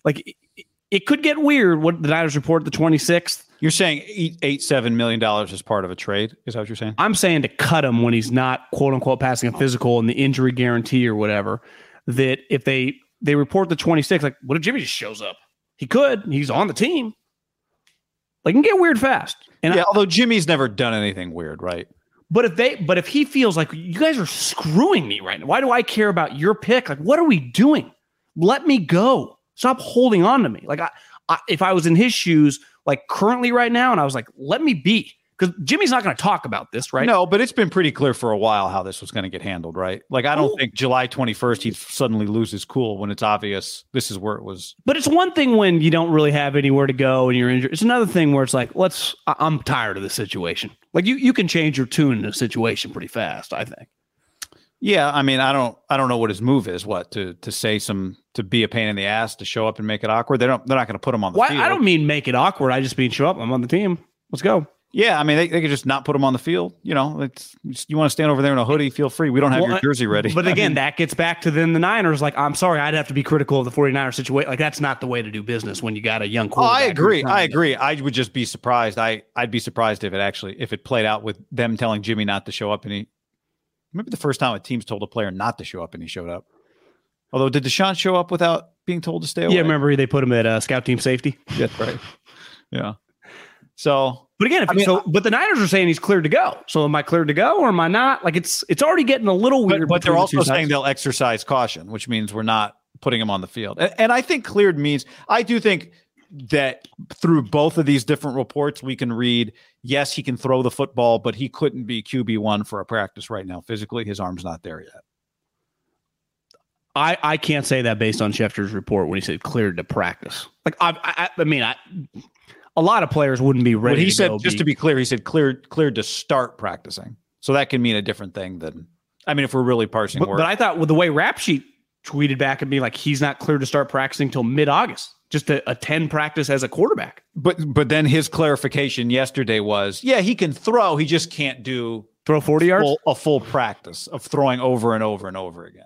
like, it, it could get weird. What the Niners report the twenty-sixth. You're saying eight, eight, seven million dollars is part of a trade? Is that what you're saying? I'm saying to cut him when he's not, quote unquote, passing a physical and the injury guarantee or whatever, that if they, They report the twenty-sixth. Like, what if Jimmy just shows up? He could. He's on the team. Like, it can get weird fast. And yeah, I, although Jimmy's never done anything weird, right? But if they, but if he feels like you guys are screwing me right now, why do I care about your pick? Like, what are we doing? Let me go. Stop holding on to me. Like, I, I if I was in his shoes, like currently right now, and I was like, let me be. Because Jimmy's not going to talk about this, right? No, but it's been pretty clear for a while how this was going to get handled, right? Like, I don't oh. think July twenty-first he suddenly loses cool when it's obvious this is where it was. But it's one thing when you don't really have anywhere to go and you're injured. It's another thing where it's like, let's, I- I'm tired of this situation. Like, you, you can change your tune in a situation pretty fast, I think. Yeah, I mean, I don't, I don't know what his move is. What to, to say some to be a pain in the ass, to show up and make it awkward. They don't, they're not going to put him on the well, field. I don't mean make it awkward. I just mean show up. I'm on the team. Let's go. Yeah, I mean, they, they could just not put him on the field. You know, it's, you want to stand over there in a hoodie, feel free. We don't have well, your jersey ready. But again, I mean, that gets back to then the Niners. Like, I'm sorry, I'd have to be critical of the 49ers situation. Like, that's not the way to do business when you got a young quarterback. Oh, I agree. I agree. It. I would just be surprised. I, I'd be surprised if it actually, if it played out with them telling Jimmy not to show up. And he, maybe the first time a team's told a player not to show up and he showed up. Although, did Deshaun show up without being told to stay away? Yeah, remember they put him at uh, scout team safety? That's right. Yeah. So... But again, if I mean, so, but the Niners are saying he's cleared to go. So am I cleared to go or am I not? Like, it's it's already getting a little weird. But, but they're also the saying sides. They'll exercise caution, which means we're not putting him on the field. And, and I think cleared means, I do think that through both of these different reports, we can read, yes, he can throw the football, but he couldn't be Q B one for a practice right now. Physically, his arm's not there yet. I, I can't say that based on Schefter's report when he said cleared to practice. Like I I, I mean, I, a lot of players wouldn't be ready. Well, he to said, go just be, to be clear, he said cleared cleared to start practicing. So that can mean a different thing than, I mean, if we're really parsing but, work. But I thought well, the way Rap Sheet tweeted back at me, like he's not cleared to start practicing till mid-August, just to attend practice as a quarterback. But but then his clarification yesterday was, yeah, he can throw, he just can't do throw forty yards, full, a full practice of throwing over and over and over again.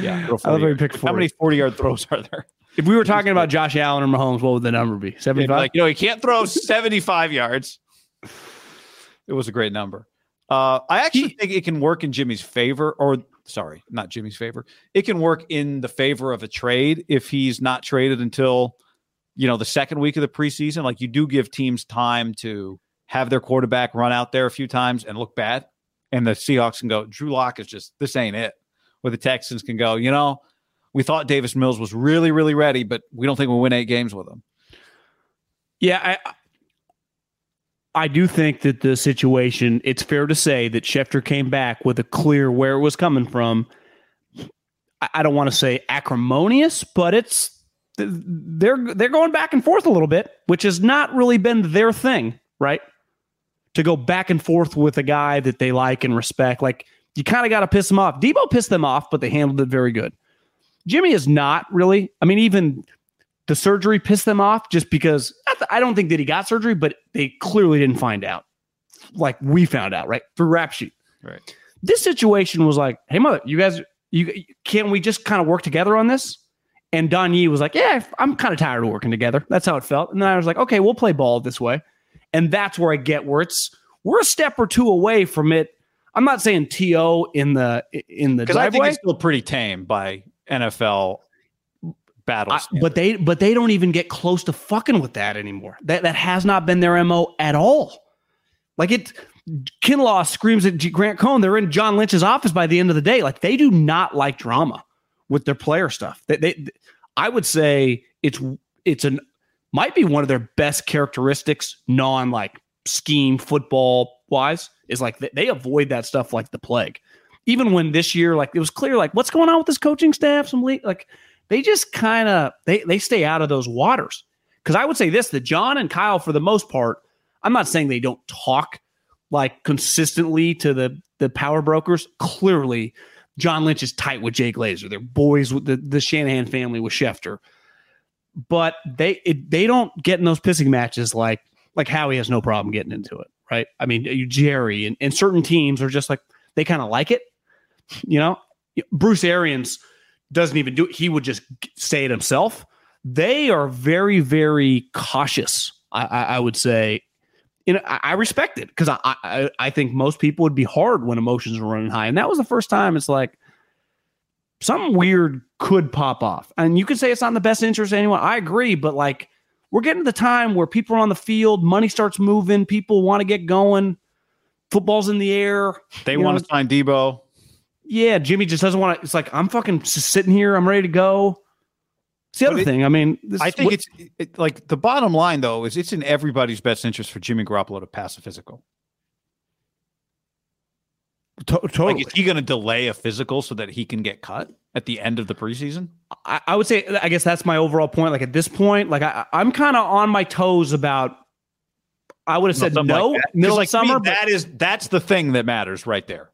Yeah, I love how he picked forty. How many forty-yard throws are there? If we were talking about Josh Allen or Mahomes, what would the number be? seventy-five? Like, you know, he can't throw seventy-five yards. It was a great number. Uh, I actually he, think it can work in Jimmy's favor, or sorry, not Jimmy's favor. It can work in the favor of a trade if he's not traded until, you know, the second week of the preseason. Like, you do give teams time to have their quarterback run out there a few times and look bad, and the Seahawks can go, Drew Lock is just, this ain't it. Where the Texans can go, you know, we thought Davis Mills was really, really ready, but we don't think we'll win eight games with him. Yeah, I I do think that the situation, it's fair to say that Schefter came back with a clear where it was coming from. I, I don't want to say acrimonious, but it's they're they're going back and forth a little bit, which has not really been their thing, right? To go back and forth with a guy that they like and respect, like, you kind of got to piss them off. Debo pissed them off, but they handled it very good. Jimmy is not really. I mean, even the surgery pissed them off just because I, th- I don't think that he got surgery, but they clearly didn't find out. Like we found out, right? Through Rap Sheet. Right. This situation was like, hey, mother, you guys, you can't we just kind of work together on this? And Don Yee was like, yeah, I'm kind of tired of working together. That's how it felt. And then I was like, okay, we'll play ball this way. And that's where I get where it's, we're a step or two away from it. I'm not saying T O in the in the driveway. I think it's still pretty tame by N F L battles, but they but they don't even get close to fucking with that anymore. That that has not been their M O at all. Like it, Kinlaw screams at Grant Cohn. They're in John Lynch's office by the end of the day. Like they do not like drama with their player stuff. They, they I would say it's it's an might be one of their best characteristics, non like scheme football wise. Is like they avoid that stuff like the plague. Even when this year, like it was clear, like what's going on with this coaching staff? Some le- like they just kind of they they stay out of those waters. Because I would say this: that John and Kyle, for the most part, I'm not saying they don't talk like consistently to the the power brokers. Clearly, John Lynch is tight with Jay Glazer. They're boys with the, the Shanahan family with Schefter, but they it, they don't get in those pissing matches like like Howie has no problem getting into it. Right. I mean, you, Jerry and, and certain teams are just like they kind of like it. You know, Bruce Arians doesn't even do it. He would just say it himself. They are very, very cautious. I, I, I would say, you know, I, I respect it because I, I I think most people would be hard when emotions are running high. And that was the first time it's like something weird could pop off. And you could say it's not in the best interest of anyone. I agree. But like, we're getting to the time where people are on the field, money starts moving, people want to get going, football's in the air. They want to sign Debo. Yeah, Jimmy just doesn't want to. It's like, I'm fucking just sitting here, I'm ready to go. It's the but other it, thing. I mean, this, I think what, it's it, like the bottom line, though, is it's in everybody's best interest for Jimmy Garoppolo to pass a physical. To- totally. Like, is he going to delay a physical so that he can get cut at the end of the preseason? I, I would say, I guess that's my overall point. Like at this point, like I, I'm kind of on my toes about, I would have said no, no like middle like, of summer. Me, that but, is, that's the thing that matters right there.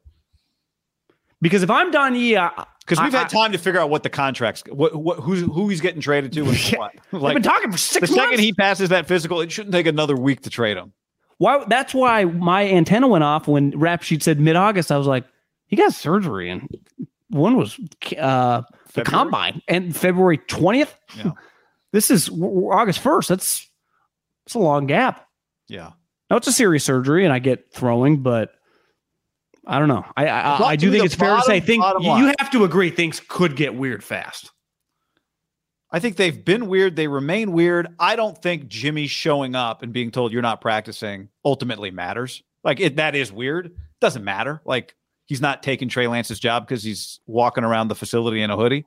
Because if I'm Don Yee, because we've I, had time I, to figure out what the contracts, what, what who's, who he's getting traded to. And yeah, what. Like, I've been talking for six the months. The second he passes that physical, it shouldn't take another week to trade him. Why? That's why my antenna went off when Rap Sheet said mid-August. I was like, he got surgery, and one was uh, the combine, and February twentieth. Yeah. This is August first. That's it's a long gap. Yeah. Now it's a serious surgery, and I get throwing, but I don't know. I I, I do think it's bottom, fair to say things. You have to agree things could get weird fast. I think they've been weird. They remain weird. I don't think Jimmy showing up and being told you're not practicing ultimately matters. Like it, that is weird. It doesn't matter. Like he's not taking Trey Lance's job because he's walking around the facility in a hoodie.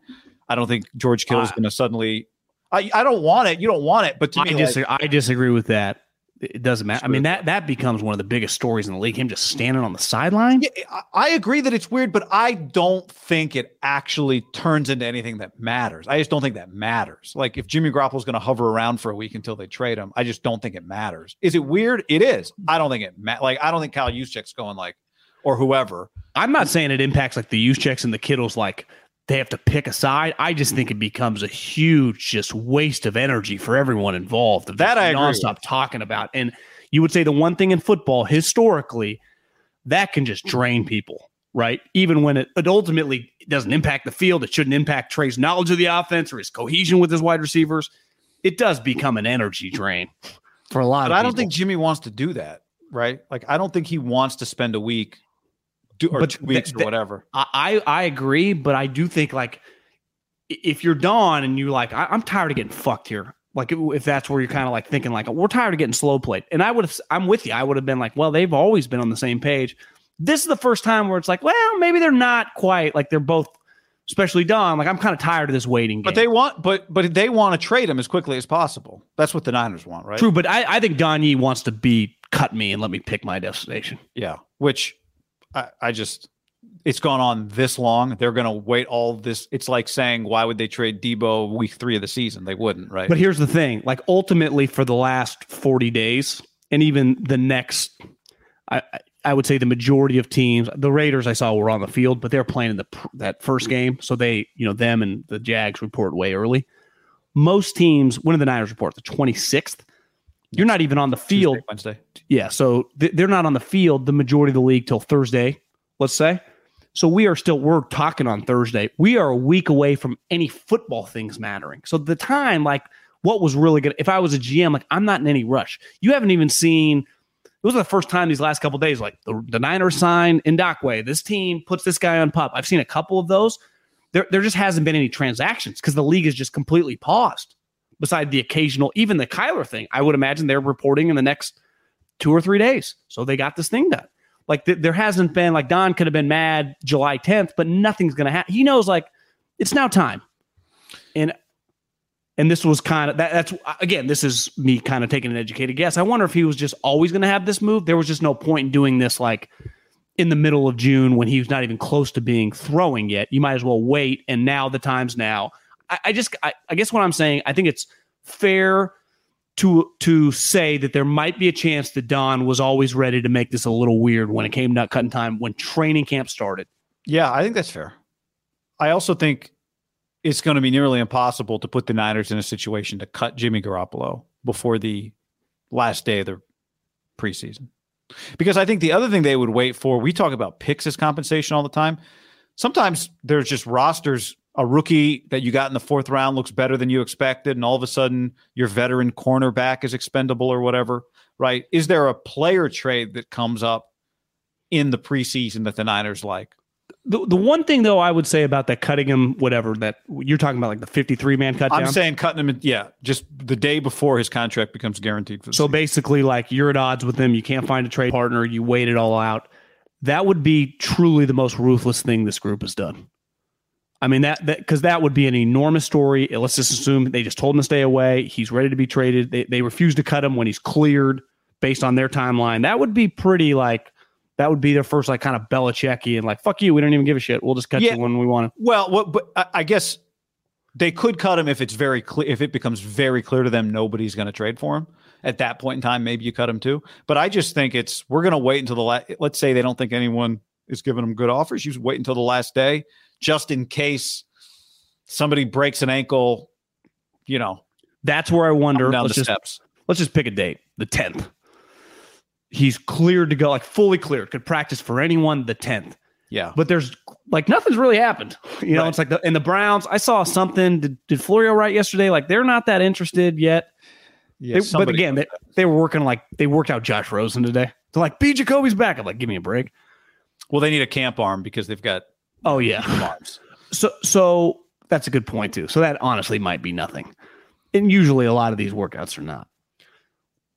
I don't think George Kittle is uh, going to suddenly. I, I don't want it. You don't want it. But to I me, dis- like, I disagree with that. It doesn't matter. I mean, that that becomes one of the biggest stories in the league, him just standing on the sideline. Yeah, I agree that it's weird, but I don't think it actually turns into anything that matters. I just don't think that matters. Like, if Jimmy Garoppolo is going to hover around for a week until they trade him, I just don't think it matters. Is it weird? It is. I don't think it matters. Like, I don't think Kyle Juszczyk's going, like, or whoever. I'm not saying it impacts, like, the Juszczyks and the Kittles, like, they have to pick a side. I just think it becomes a huge just waste of energy for everyone involved. That I agree. Nonstop talking about. And you would say the one thing in football, historically, that can just drain people, right? Even when it, it ultimately doesn't impact the field, it shouldn't impact Trey's knowledge of the offense or his cohesion with his wide receivers. It does become an energy drain for a lot but of people. But I don't think Jimmy wants to do that, right? Like, I don't think he wants to spend a week or but two weeks th- th- or whatever. I, I agree, but I do think, like, if you're Don and you're like, I, I'm tired of getting fucked here. Like, if, if that's where you're kind of like thinking, like, we're tired of getting slow played. And I would have, I'm with you. I would have been like, well, they've always been on the same page. This is the first time where it's like, well, maybe they're not quite like they're both, especially Don. Like, I'm kind of tired of this waiting game. But they want, but but they want to trade him as quickly as possible. That's what the Niners want, right? True, but I, I think Don Yee wants to be cut me and let me pick my destination. Yeah, which. I, I just, it's gone on this long. They're going to wait all this. It's like saying, why would they trade Debo week three of the season? They wouldn't, right? But here's the thing. Like, ultimately, for the last forty days, and even the next, I I would say the majority of teams, the Raiders I saw were on the field, but they're playing in the that first game. So they, you know, them and the Jags report way early. Most teams, when do the Niners report? The twenty-sixth. You're not even on the field. Tuesday, Wednesday. Yeah, so th- they're not on the field, the majority of the league, till Thursday, let's say. So we are still, we're talking on Thursday. We are a week away from any football things mattering. So the time, like, what was really good, if I was a G M, like, I'm not in any rush. You haven't even seen, it was the first time these last couple of days, like, the, the Niners signed Ndakwe. This team puts this guy on pop. I've seen a couple of those. There, there just hasn't been any transactions because the league is just completely paused. Beside the occasional, even the Kyler thing, I would imagine they're reporting in the next two or three days. So they got this thing done. Like, th- there hasn't been, like, Don could have been mad July tenth, but nothing's going to happen. He knows, like, it's now time. And and this was kind of, that, that's, again, this is me kind of taking an educated guess. I wonder if he was just always going to have this move. There was just no point in doing this, like, in the middle of June when he was not even close to being throwing yet. You might as well wait. And now the time's now. I just, I, I guess what I'm saying, I think it's fair to to say that there might be a chance that Don was always ready to make this a little weird when it came to cutting time when training camp started. Yeah, I think that's fair. I also think it's going to be nearly impossible to put the Niners in a situation to cut Jimmy Garoppolo before the last day of the preseason. Because I think the other thing they would wait for, we talk about picks as compensation all the time. Sometimes there's just rosters. A rookie that you got in the fourth round looks better than you expected, and all of a sudden your veteran cornerback is expendable or whatever, right? Is there a player trade that comes up in the preseason that the Niners like? The the one thing, though, I would say about that cutting him, whatever, that you're talking about, like the fifty-three man cut down. I'm saying cutting him, in, yeah, just the day before his contract becomes guaranteed. For so season. Basically, like, you're at odds with him. You can't find a trade partner. You wait it all out. That would be truly the most ruthless thing this group has done. I mean, that because that, that would be an enormous story. Let's just assume they just told him to stay away. He's ready to be traded. They they refuse to cut him when he's cleared based on their timeline. That would be pretty, like, that would be their first, like, kind of Belichick-y and, like, fuck you, we don't even give a shit. We'll just cut yeah. you when we want to. Well, what, but I, I guess they could cut him if it's very clear, if it becomes very clear to them nobody's going to trade for him. At that point in time, maybe you cut him too. But I just think it's, we're going to wait until the last, let's say they don't think anyone is giving him good offers. You just wait until the last day. Just in case somebody breaks an ankle, you know. That's where I wonder. Down let's, the just, steps. let's just pick a date, the tenth. He's cleared to go, like, fully cleared. Could practice for anyone the tenth. Yeah. But there's, like, nothing's really happened. You know, right. It's like, the, and the Browns, I saw something. Did, did Florio write yesterday? Like, they're not that interested yet. Yeah, they, but, again, they, they were working, like, they worked out Josh Rosen today. They're like, B. Jacoby's back. I'm like, give me a break. Well, they need a camp arm because they've got. Oh, yeah. So so that's a good point, too. So that honestly might be nothing. And usually a lot of these workouts are not.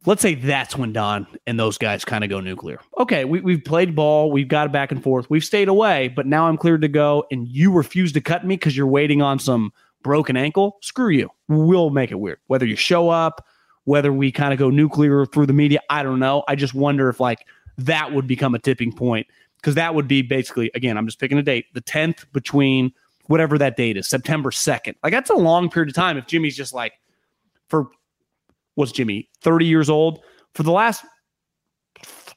Let's say that's when Don and those guys kind of go nuclear. Okay, we, we've played ball. We've got it back and forth. We've stayed away, but now I'm cleared to go, and you refuse to cut me because you're waiting on some broken ankle, screw you. We'll make it weird. Whether you show up, whether we kind of go nuclear through the media, I don't know. I just wonder if like that would become a tipping point, because that would be basically, again, I'm just picking a date, the tenth between whatever that date is, September second. Like that's a long period of time if Jimmy's just like, for what's Jimmy, thirty years old? For the last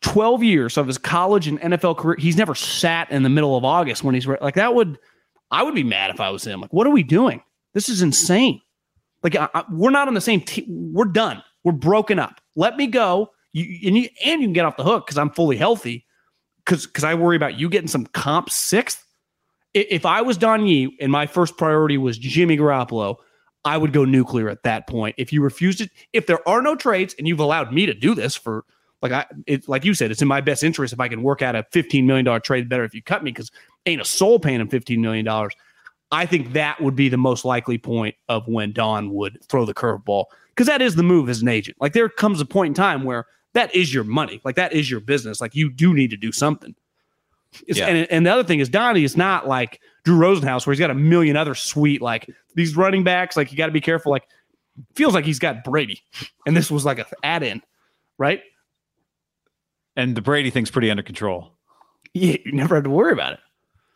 twelve years of his college and N F L career, he's never sat in the middle of August when he's like, that would, I would be mad if I was him. Like, what are we doing? This is insane. Like, I, I, we're not on the same team. We're done. We're broken up. Let me go. You, and, you, and you can get off the hook because I'm fully healthy, because because I worry about you getting some comp sixth. If I was Don Yee and my first priority was Jimmy Garoppolo, I would go nuclear at that point. If you refuse it, if there are no trades and you've allowed me to do this for, like I, it, like you said, it's in my best interest if I can work out a fifteen million dollars trade better if you cut me, because ain't a soul paying him fifteen million dollars. I think that would be the most likely point of when Don would throw the curveball, because that is the move as an agent. Like there comes a point in time where that is your money. Like that is your business. Like you do need to do something. Yeah. And, and the other thing is Donnie is not like Drew Rosenhaus where he's got a million other sweet, like these running backs, like you got to be careful. Like feels like he's got Brady and this was like an add in, right? And the Brady thing's pretty under control. Yeah, you never have to worry about it.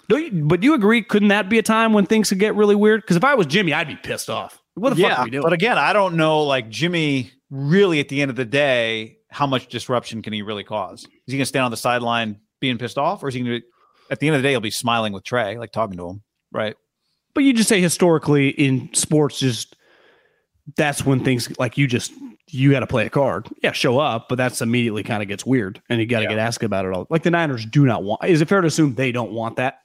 Don't you, but do you agree? Couldn't that be a time when things could get really weird? Because if I was Jimmy, I'd be pissed off. What the yeah, fuck are we doing? But again, I don't know, like Jimmy really at the end of the day, how much disruption can he really cause? Is he going to stand on the sideline being pissed off? Or is he going to, at the end of the day, he'll be smiling with Trey, like talking to him, right? But you just say historically in sports, just that's when things like you just... you got to play a card. Yeah, show up, but that's immediately kind of gets weird, and you got to yeah. get asked about it all. Like the Niners do not want, is it fair to assume they don't want that?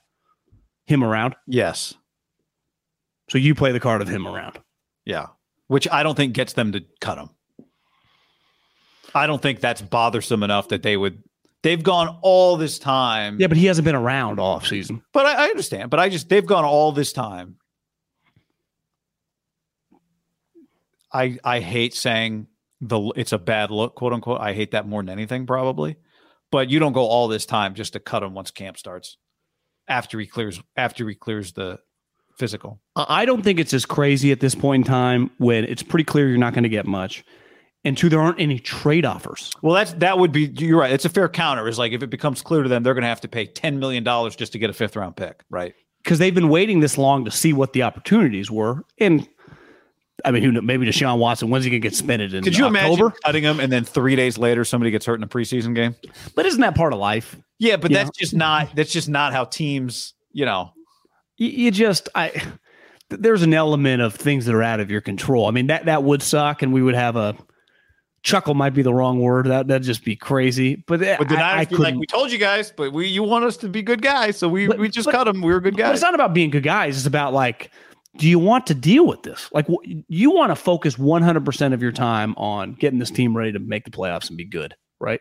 Him around? Yes. So you play the card of him around. Yeah, which I don't think gets them to cut him. I don't think that's bothersome enough that they would, they've gone all this time. Yeah, but he hasn't been around all offseason. But I, I understand, but I just, they've gone all this time. I, I hate saying the it's a bad look, quote unquote. I hate that more than anything, probably. But you don't go all this time just to cut him once camp starts, after he clears after he clears the physical. I don't think it's as crazy at this point in time when it's pretty clear you're not going to get much, and two, there aren't any trade offers. Well, that's that would be you're right. It's a fair counter. Is like if it becomes clear to them they're going to have to pay ten million dollars just to get a fifth round pick, right? Because they've been waiting this long to see what the opportunities were. And I mean, who knows? Maybe Deshaun Watson, when's he going to get spended in October? Could you imagine cutting him and then three days later somebody gets hurt in a preseason game? But isn't that part of life? Yeah, but that's just not, that's just not how teams, you know. You, you just, I, there's an element of things that are out of your control. I mean, that, that would suck, and we would have a, chuckle might be the wrong word. That, that'd just be crazy. But, but then I, I feel like we told you guys, but we you want us to be good guys, so we, but, we just but, cut him. We were good guys. But it's not about being good guys. It's about like, do you want to deal with this? Like you want to focus one hundred percent of your time on getting this team ready to make the playoffs and be good, right?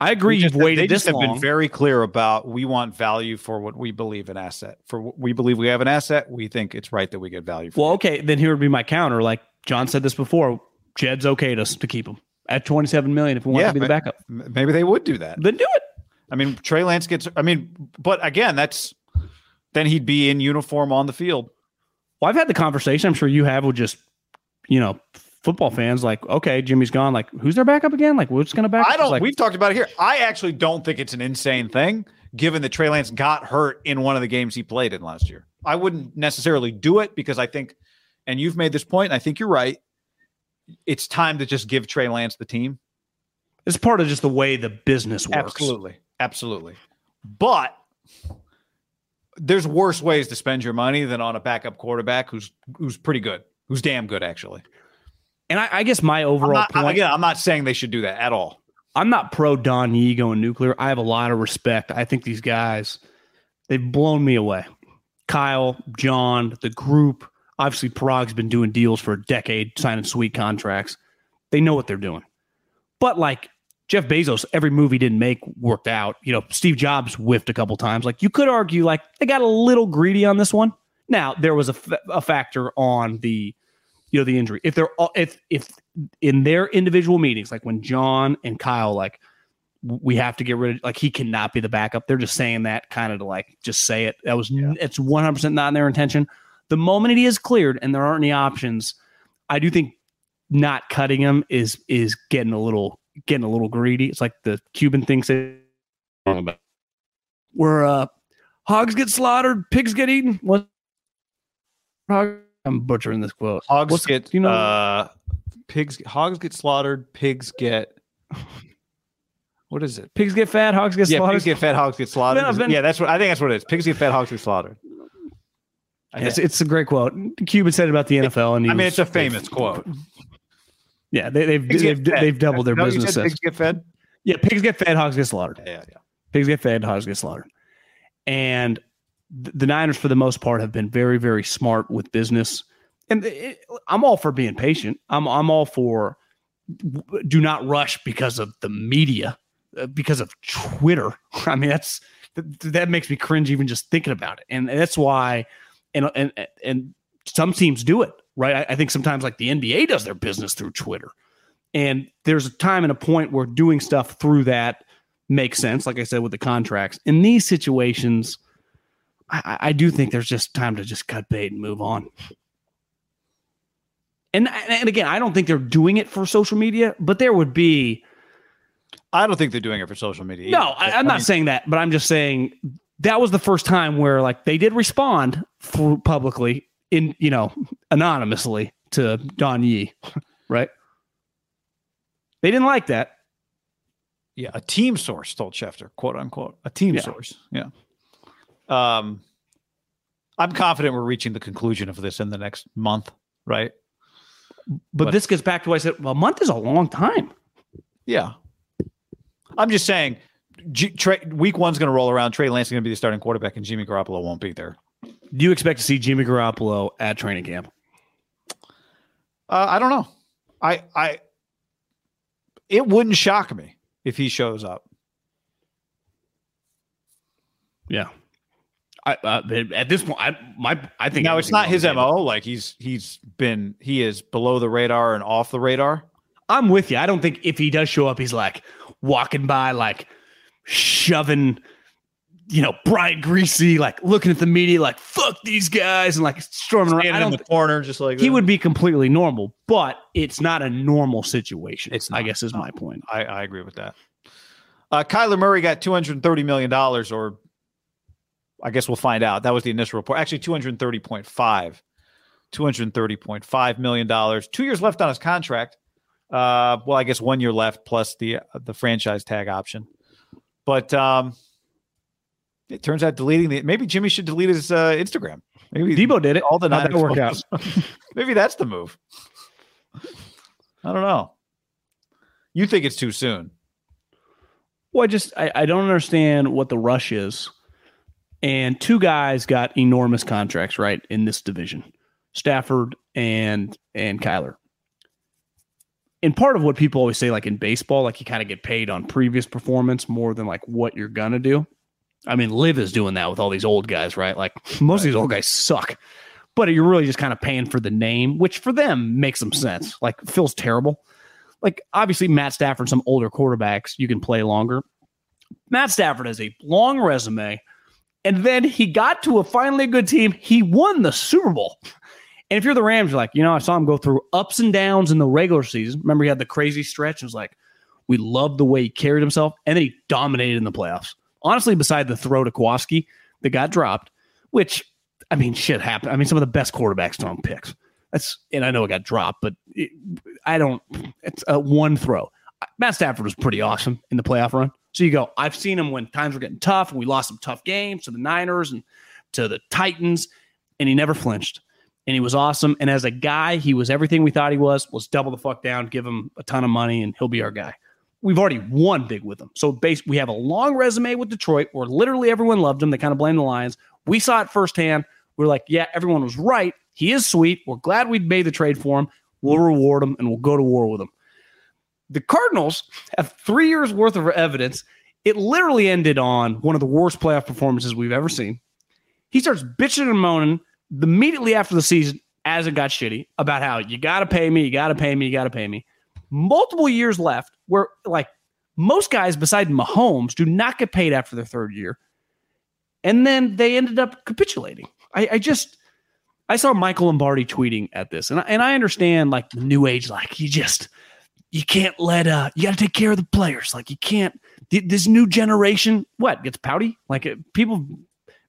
I agree. Just, you've waited this long. They just have been very clear about we want value for what we believe an asset. For what we believe we have an asset, we think it's right that we get value for. Well, okay, then here would be my counter. Like John said this before, Jed's okayed us to keep him at twenty-seven million dollars if we want yeah, to be the backup. Maybe they would do that. Then do it. I mean, Trey Lance gets – I mean, but again, that's – then he'd be in uniform on the field. Well, I've had the conversation, I'm sure you have, with just, you know, football fans like, okay, Jimmy's gone. Like, who's their backup again? Like, we're just going to back up. I don't, like, we've talked about it here. I actually don't think it's an insane thing, given that Trey Lance got hurt in one of the games he played in last year. I wouldn't necessarily do it because I think, and you've made this point, and I think you're right, it's time to just give Trey Lance the team. It's part of just the way the business works. Absolutely. Absolutely. But there's worse ways to spend your money than on a backup quarterback who's who's pretty good, who's damn good, actually. And I, I guess my overall I'm not, point... I, again, I'm not saying they should do that at all. I'm not pro Don Yee going nuclear. I have a lot of respect. I think these guys, they've blown me away. Kyle, John, the group. Obviously, Parag's been doing deals for a decade, signing sweet contracts. They know what they're doing. But, like... Jeff Bezos, every move he didn't make worked out. You know, Steve Jobs whiffed a couple times. Like, you could argue, like, they got a little greedy on this one. Now, there was a, f- a factor on the, you know, the injury. If they're all, if if in their individual meetings, like when John and Kyle, like, we have to get rid of, like, he cannot be the backup. They're just saying that kind of to, like, just say it. That was, yeah. It's one hundred percent not in their intention. The moment he is cleared and there aren't any options, I do think not cutting him is is getting a little getting a little greedy. It's like the Cuban thing said, where uh, hogs get slaughtered, pigs get eaten. What? I'm butchering this quote. Hogs What's, get you know uh, pigs. Hogs get slaughtered. Pigs get. What is it? Pigs get fat, hogs get yeah, slaughtered. Pigs get fat, hogs get slaughtered. Man, been, yeah, that's what I think. That's what it is. Pigs get fat, hogs get slaughtered. I yeah. It's it's a great quote. Cuban said it about the N F L, and he I was, mean, it's a famous quote. Yeah, they, they've they've, they've doubled their no, businesses. Pigs get fed. Yeah, pigs get fed, hogs get slaughtered. Yeah, yeah. Pigs get fed, hogs get slaughtered. And the, the Niners, for the most part, have been very, very smart with business. And it, I'm all for being patient. I'm I'm all for do not rush because of the media. Because of Twitter. I mean, that's that makes me cringe even just thinking about it. And that's why, and and and some teams do it, right? I, I think sometimes like the N B A does their business through Twitter. And there's a time and a point where doing stuff through that makes sense, like I said, with the contracts. In these situations, I, I do think there's just time to just cut bait and move on. And and again, I don't think they're doing it for social media, but there would be I don't think they're doing it for social media. No, I, I'm not saying that, but I'm just saying that was the first time where like they did respond through publicly in, you know, anonymously to Don Yee, right? They didn't like that. Yeah. A team source told Schefter, quote unquote, a team yeah. source. Yeah. Um, I'm confident we're reaching the conclusion of this in the next month. Right. But, but this gets back to what I said. Well, a month is a long time. Yeah. I'm just saying, G- Trey, week one's going to roll around. Trey Lance is going to be the starting quarterback, and Jimmy Garoppolo won't be there. Do you expect to see Jimmy Garoppolo at training camp? Uh, I don't know. I, I, it wouldn't shock me if he shows up. Yeah. I, uh, at this point, I, my, I think now it's not his M O. Like he's, he's been, he is below the radar and off the radar. I'm with you. I don't think if he does show up, he's like walking by, like shoving, you know, Brian Greasy, like looking at the media, like fuck these guys, and like storming around. I don't in the corner, just like he that. Would be completely normal, but it's not a normal situation. It's not, I guess is my point. I, I agree with that. Uh, Kyler Murray got two hundred thirty million dollars, or I guess we'll find out. That was the initial report. Actually, two hundred thirty point five, two hundred thirty point five million dollars. Two years left on his contract. Uh, well, I guess one year left plus the the franchise tag option, but um, it turns out deleting the maybe Jimmy should delete his uh, Instagram. Maybe Debo did it. All the Niners work out. Maybe that's the move. I don't know. You think it's too soon? Well, I just I, I don't understand what the rush is. And two guys got enormous contracts right in this division: Stafford and and Kyler. And part of what people always say, like in baseball, like you kind of get paid on previous performance more than like what you're going to do. I mean, Liv is doing that with all these old guys, right? Like most right. of these old guys suck, but you're really just kind of paying for the name, which for them makes some sense. Like feels terrible. Like obviously Matt Stafford, some older quarterbacks, you can play longer. Matt Stafford has a long resume. And then he got to a finally good team. He won the Super Bowl. And if you're the Rams, you're like, you know, I saw him go through ups and downs in the regular season. Remember, he had the crazy stretch. It was like, we loved the way he carried himself. And then he dominated in the playoffs. Honestly, beside the throw to Kowalski that got dropped, which, I mean, shit happened. I mean, some of the best quarterbacks don't pick. That's, and I know it got dropped, but it, I don't, it's a one throw. Matt Stafford was pretty awesome in the playoff run. So you go, I've seen him when times were getting tough and we lost some tough games to the Niners and to the Titans, and he never flinched. And he was awesome. And as a guy, he was everything we thought he was. Let's double the fuck down, give him a ton of money, and he'll be our guy. We've already won big with him. So base, we have a long resume with Detroit where literally everyone loved him. They kind of blamed the Lions. We saw it firsthand. We were like, yeah, everyone was right. He is sweet. We're glad we made the trade for him. We'll reward him, and we'll go to war with him. The Cardinals have three years' worth of evidence. It literally ended on one of the worst playoff performances we've ever seen. He starts bitching and moaning immediately after the season, as it got shitty, about how you got to pay me, you got to pay me, you got to pay me. Multiple years left where, like, most guys beside Mahomes do not get paid after their third year. And then they ended up capitulating. I, I just, I saw Michael Lombardi tweeting at this, and I, and I understand like the new age, like you just, you can't let, uh, you got to take care of the players. Like you can't, th- this new generation, what gets pouty? Like it, people,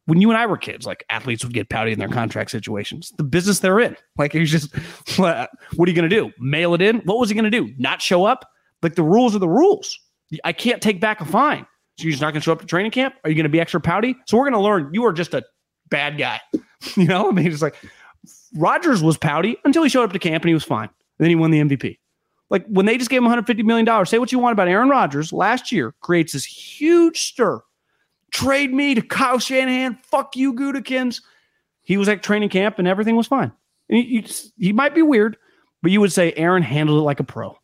when you and I were kids, like athletes would get pouty in their contract situations, the business they're in. Like it was just, what are you going to do? Mail it in? What was he going to do? Not show up? Like the rules are the rules. I can't take back a fine. So you're just not going to show up to training camp? Are you going to be extra pouty? So we're going to learn you are just a bad guy. You know, I mean, it's like Rodgers was pouty until he showed up to camp and he was fine. And then he won the M V P. Like when they just gave him one hundred fifty million dollars, say what you want about Aaron Rodgers last year, creates this huge stir. Trade me to Kyle Shanahan. Fuck you, Gudikins. He was at training camp and everything was fine. And he, he, he might be weird, but you would say Aaron handled it like a pro.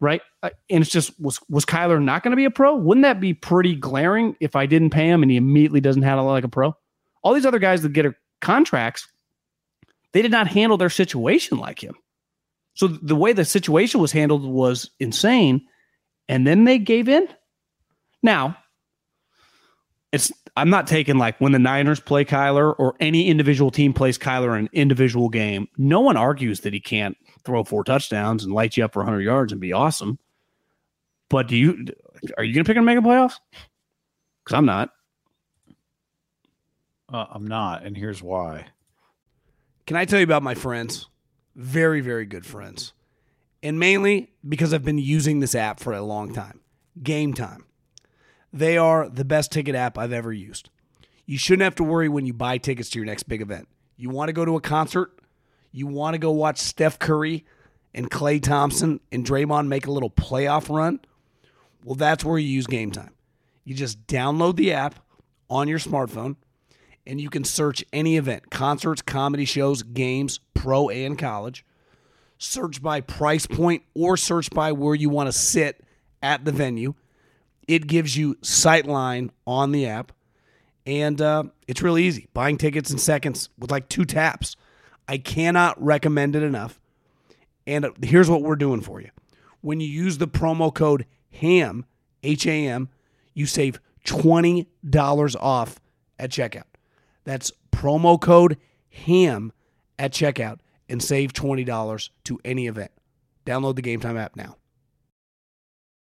Right? And it's just, was was Kyler not going to be a pro? Wouldn't that be pretty glaring if I didn't pay him and he immediately doesn't handle it like a pro? All these other guys that get contracts, they did not handle their situation like him. So the way the situation was handled was insane, and then they gave in. Now, it's I'm not taking like when the Niners play Kyler or any individual team plays Kyler in an individual game, no one argues that he can't throw four touchdowns and light you up for one hundred yards and be awesome. But do you are you going to pick him to make a playoffs? Because I'm not. Uh, I'm not, and here's why. Can I tell you about my friends? Very, very good friends. And mainly because I've been using this app for a long time. Game Time. They are the best ticket app I've ever used. You shouldn't have to worry when you buy tickets to your next big event. You want to go to a concert? You want to go watch Steph Curry and Klay Thompson and Draymond make a little playoff run? Well, that's where you use Game Time. You just download the app on your smartphone, and you can search any event, concerts, comedy shows, games, pro and college. Search by price point or search by where you want to sit at the venue. It gives you sightline on the app, and uh, it's really easy. Buying tickets in seconds with like two taps. I cannot recommend it enough. And here's what we're doing for you. When you use the promo code HAM, H A M, you save twenty dollars off at checkout. That's promo code HAM at checkout and save twenty dollars to any event. Download the Game Time app now.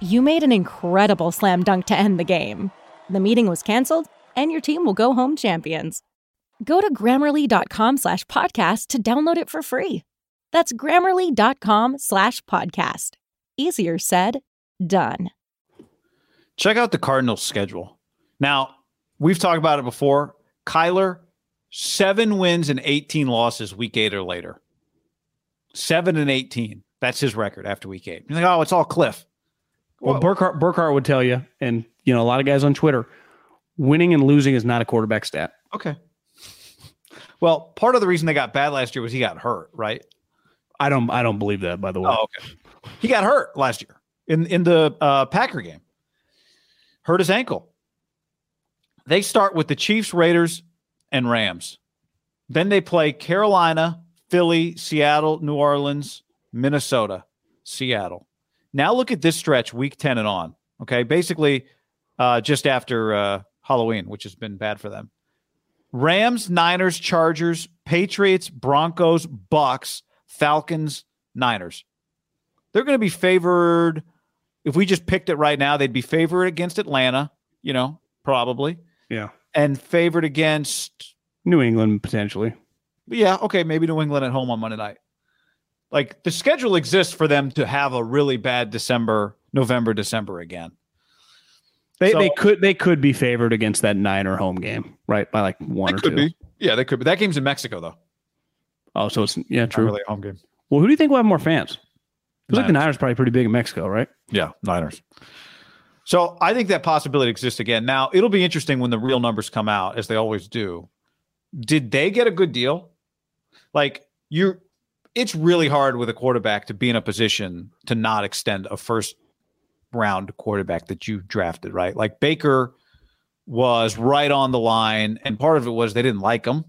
You made an incredible slam dunk to end the game. The meeting was canceled, and your team will go home champions. Go to Grammarly.com slash podcast to download it for free. That's Grammarly.com slash podcast. Easier said, done. Check out the Cardinals' schedule. Now, we've talked about it before. Kyler, seven wins and eighteen losses week eight or later. Seven and eighteen. That's his record after week eight. You're like, oh, it's all Cliff. Well, Burkhart, Burkhart would tell you, and you know a lot of guys on Twitter, winning and losing is not a quarterback stat. Okay. Well, part of the reason they got bad last year was he got hurt, right? I don't, I don't believe that. By the way, oh, okay. He got hurt last year in in the uh, Packer game. Hurt his ankle. They start with the Chiefs, Raiders, and Rams. Then they play Carolina, Philly, Seattle, New Orleans, Minnesota, Seattle. Now look at this stretch, week ten and on, okay? Basically, uh, just after uh, Halloween, which has been bad for them. Rams, Niners, Chargers, Patriots, Broncos, Bucks, Falcons, Niners. They're going to be favored. If we just picked it right now, they'd be favored against Atlanta, you know, probably. Yeah. And favored against New England, potentially. But yeah, okay, maybe New England at home on Monday night. Like, the schedule exists for them to have a really bad December, November, December again. They so, they could they could be favored against that Niner home game, right? By like one or two. They could be. Yeah, they could be. That game's in Mexico, though. Oh, so it's, yeah, true. Not really a home game. Well, who do you think will have more fans? Because like the Niners are probably pretty big in Mexico, right? Yeah, Niners. So I think that possibility exists again. Now, it'll be interesting when the real numbers come out, as they always do. Did they get a good deal? Like, you're, it's really hard with a quarterback to be in a position to not extend a first round quarterback that you drafted, right? Like, Baker was right on the line, and part of it was they didn't like him,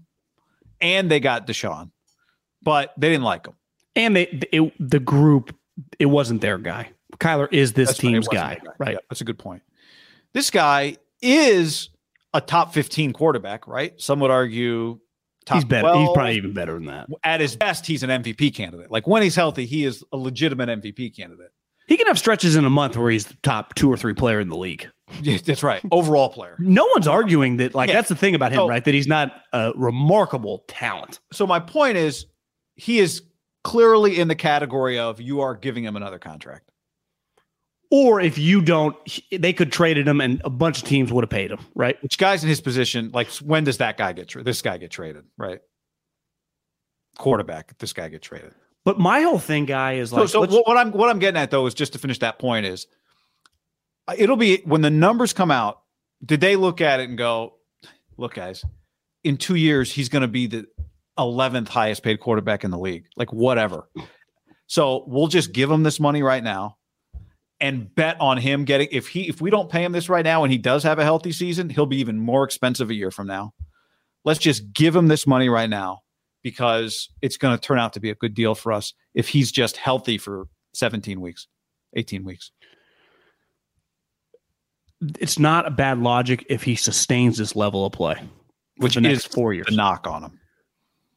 and they got Deshaun, but they didn't like him. And they, it, the group, it wasn't their guy. Kyler is this That's team's guy, guy, right? Yeah, that's a good point. This guy is a top fifteen quarterback, right? Some would argue top he's better. twelve. He's probably even better than that. At his best, he's an M V P candidate. Like, when he's healthy, he is a legitimate M V P candidate. He can have stretches in a month where he's the top two or three player in the league. Yeah, that's right. Overall player. No one's arguing that, like, yeah. That's the thing about him, so, right? That he's not a remarkable talent. So my point is, he is clearly in the category of you are giving him another contract. Or if you don't, they could traded him and a bunch of teams would have paid him, right? Which guys in his position, like, when does that guy get, tra- this guy get traded, right? Quarterback, this guy get traded. But my whole thing, guy, is like... So, so what I'm what I'm getting at, though, is just to finish that point is, it'll be, when the numbers come out, did they look at it and go, look, guys, in two years, he's going to be the eleventh highest paid quarterback in the league. Like, whatever. So we'll just give him this money right now and bet on him getting, if he, if we don't pay him this right now and he does have a healthy season, he'll be even more expensive a year from now. Let's just give him this money right now because it's going to turn out to be a good deal for us if he's just healthy for seventeen weeks, eighteen weeks. It's not a bad logic if he sustains this level of play, which the next is four years. The knock on him.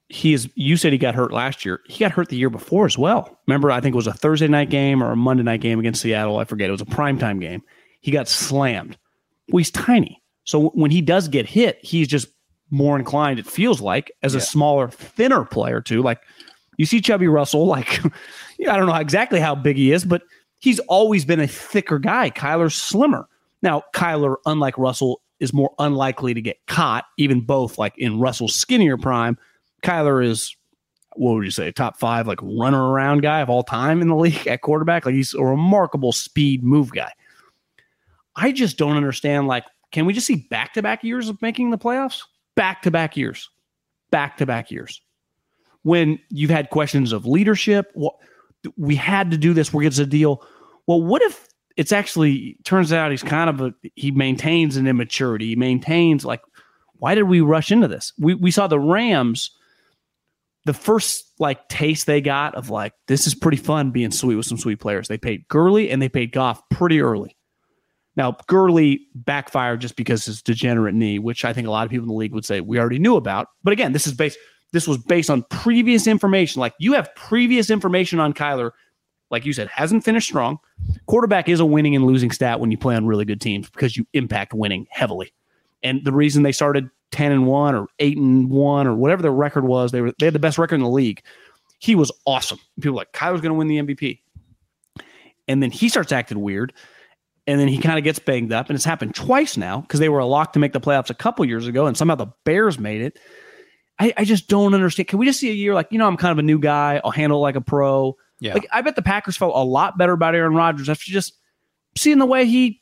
He is. You said he got hurt last year. He got hurt the year before as well. Remember, I think it was a Thursday night game or a Monday night game against Seattle. I forget. It was a primetime game. He got slammed. Well, he's tiny. So when he does get hit, he's just more inclined, it feels like, as yeah. a smaller, thinner player, too. Like, you see Chubby Russell, like, I don't know exactly how big he is, but he's always been a thicker guy. Kyler's slimmer. Now, Kyler, unlike Russell, is more unlikely to get caught, even both, like, in Russell's skinnier prime. Kyler is, what would you say, top five, like, runner around guy of all time in the league at quarterback. Like, he's a remarkable speed move guy. I just don't understand. Like, can we just see back to back years of making the playoffs? Back to back years, back to back years. When you've had questions of leadership, well, we had to do this. We're getting a deal. Well, what if it's actually turns out he's kind of a, he maintains an immaturity. He maintains, like, why did we rush into this? We we saw the Rams. The first, like, taste they got of, like, this is pretty fun being sweet with some sweet players. They paid Gurley and they paid Goff pretty early. Now, Gurley backfired just because his degenerate knee, which I think a lot of people in the league would say we already knew about. But again, this is based. This was based on previous information. Like, you have previous information on Kyler. Like you said, hasn't finished strong. Quarterback is a winning and losing stat when you play on really good teams because you impact winning heavily. And the reason they started ten and one or eight and one or whatever their record was, they were they had the best record in the league. He was awesome. People were like, Kyler's going to win the M V P. And then he starts acting weird. And then he kind of gets banged up. And it's happened twice now because they were a lock to make the playoffs a couple years ago. And somehow the Bears made it. I, I just don't understand. Can we just see a year like, you know, I'm kind of a new guy. I'll handle it like a pro. Yeah. Like, I bet the Packers felt a lot better about Aaron Rodgers after just seeing the way he,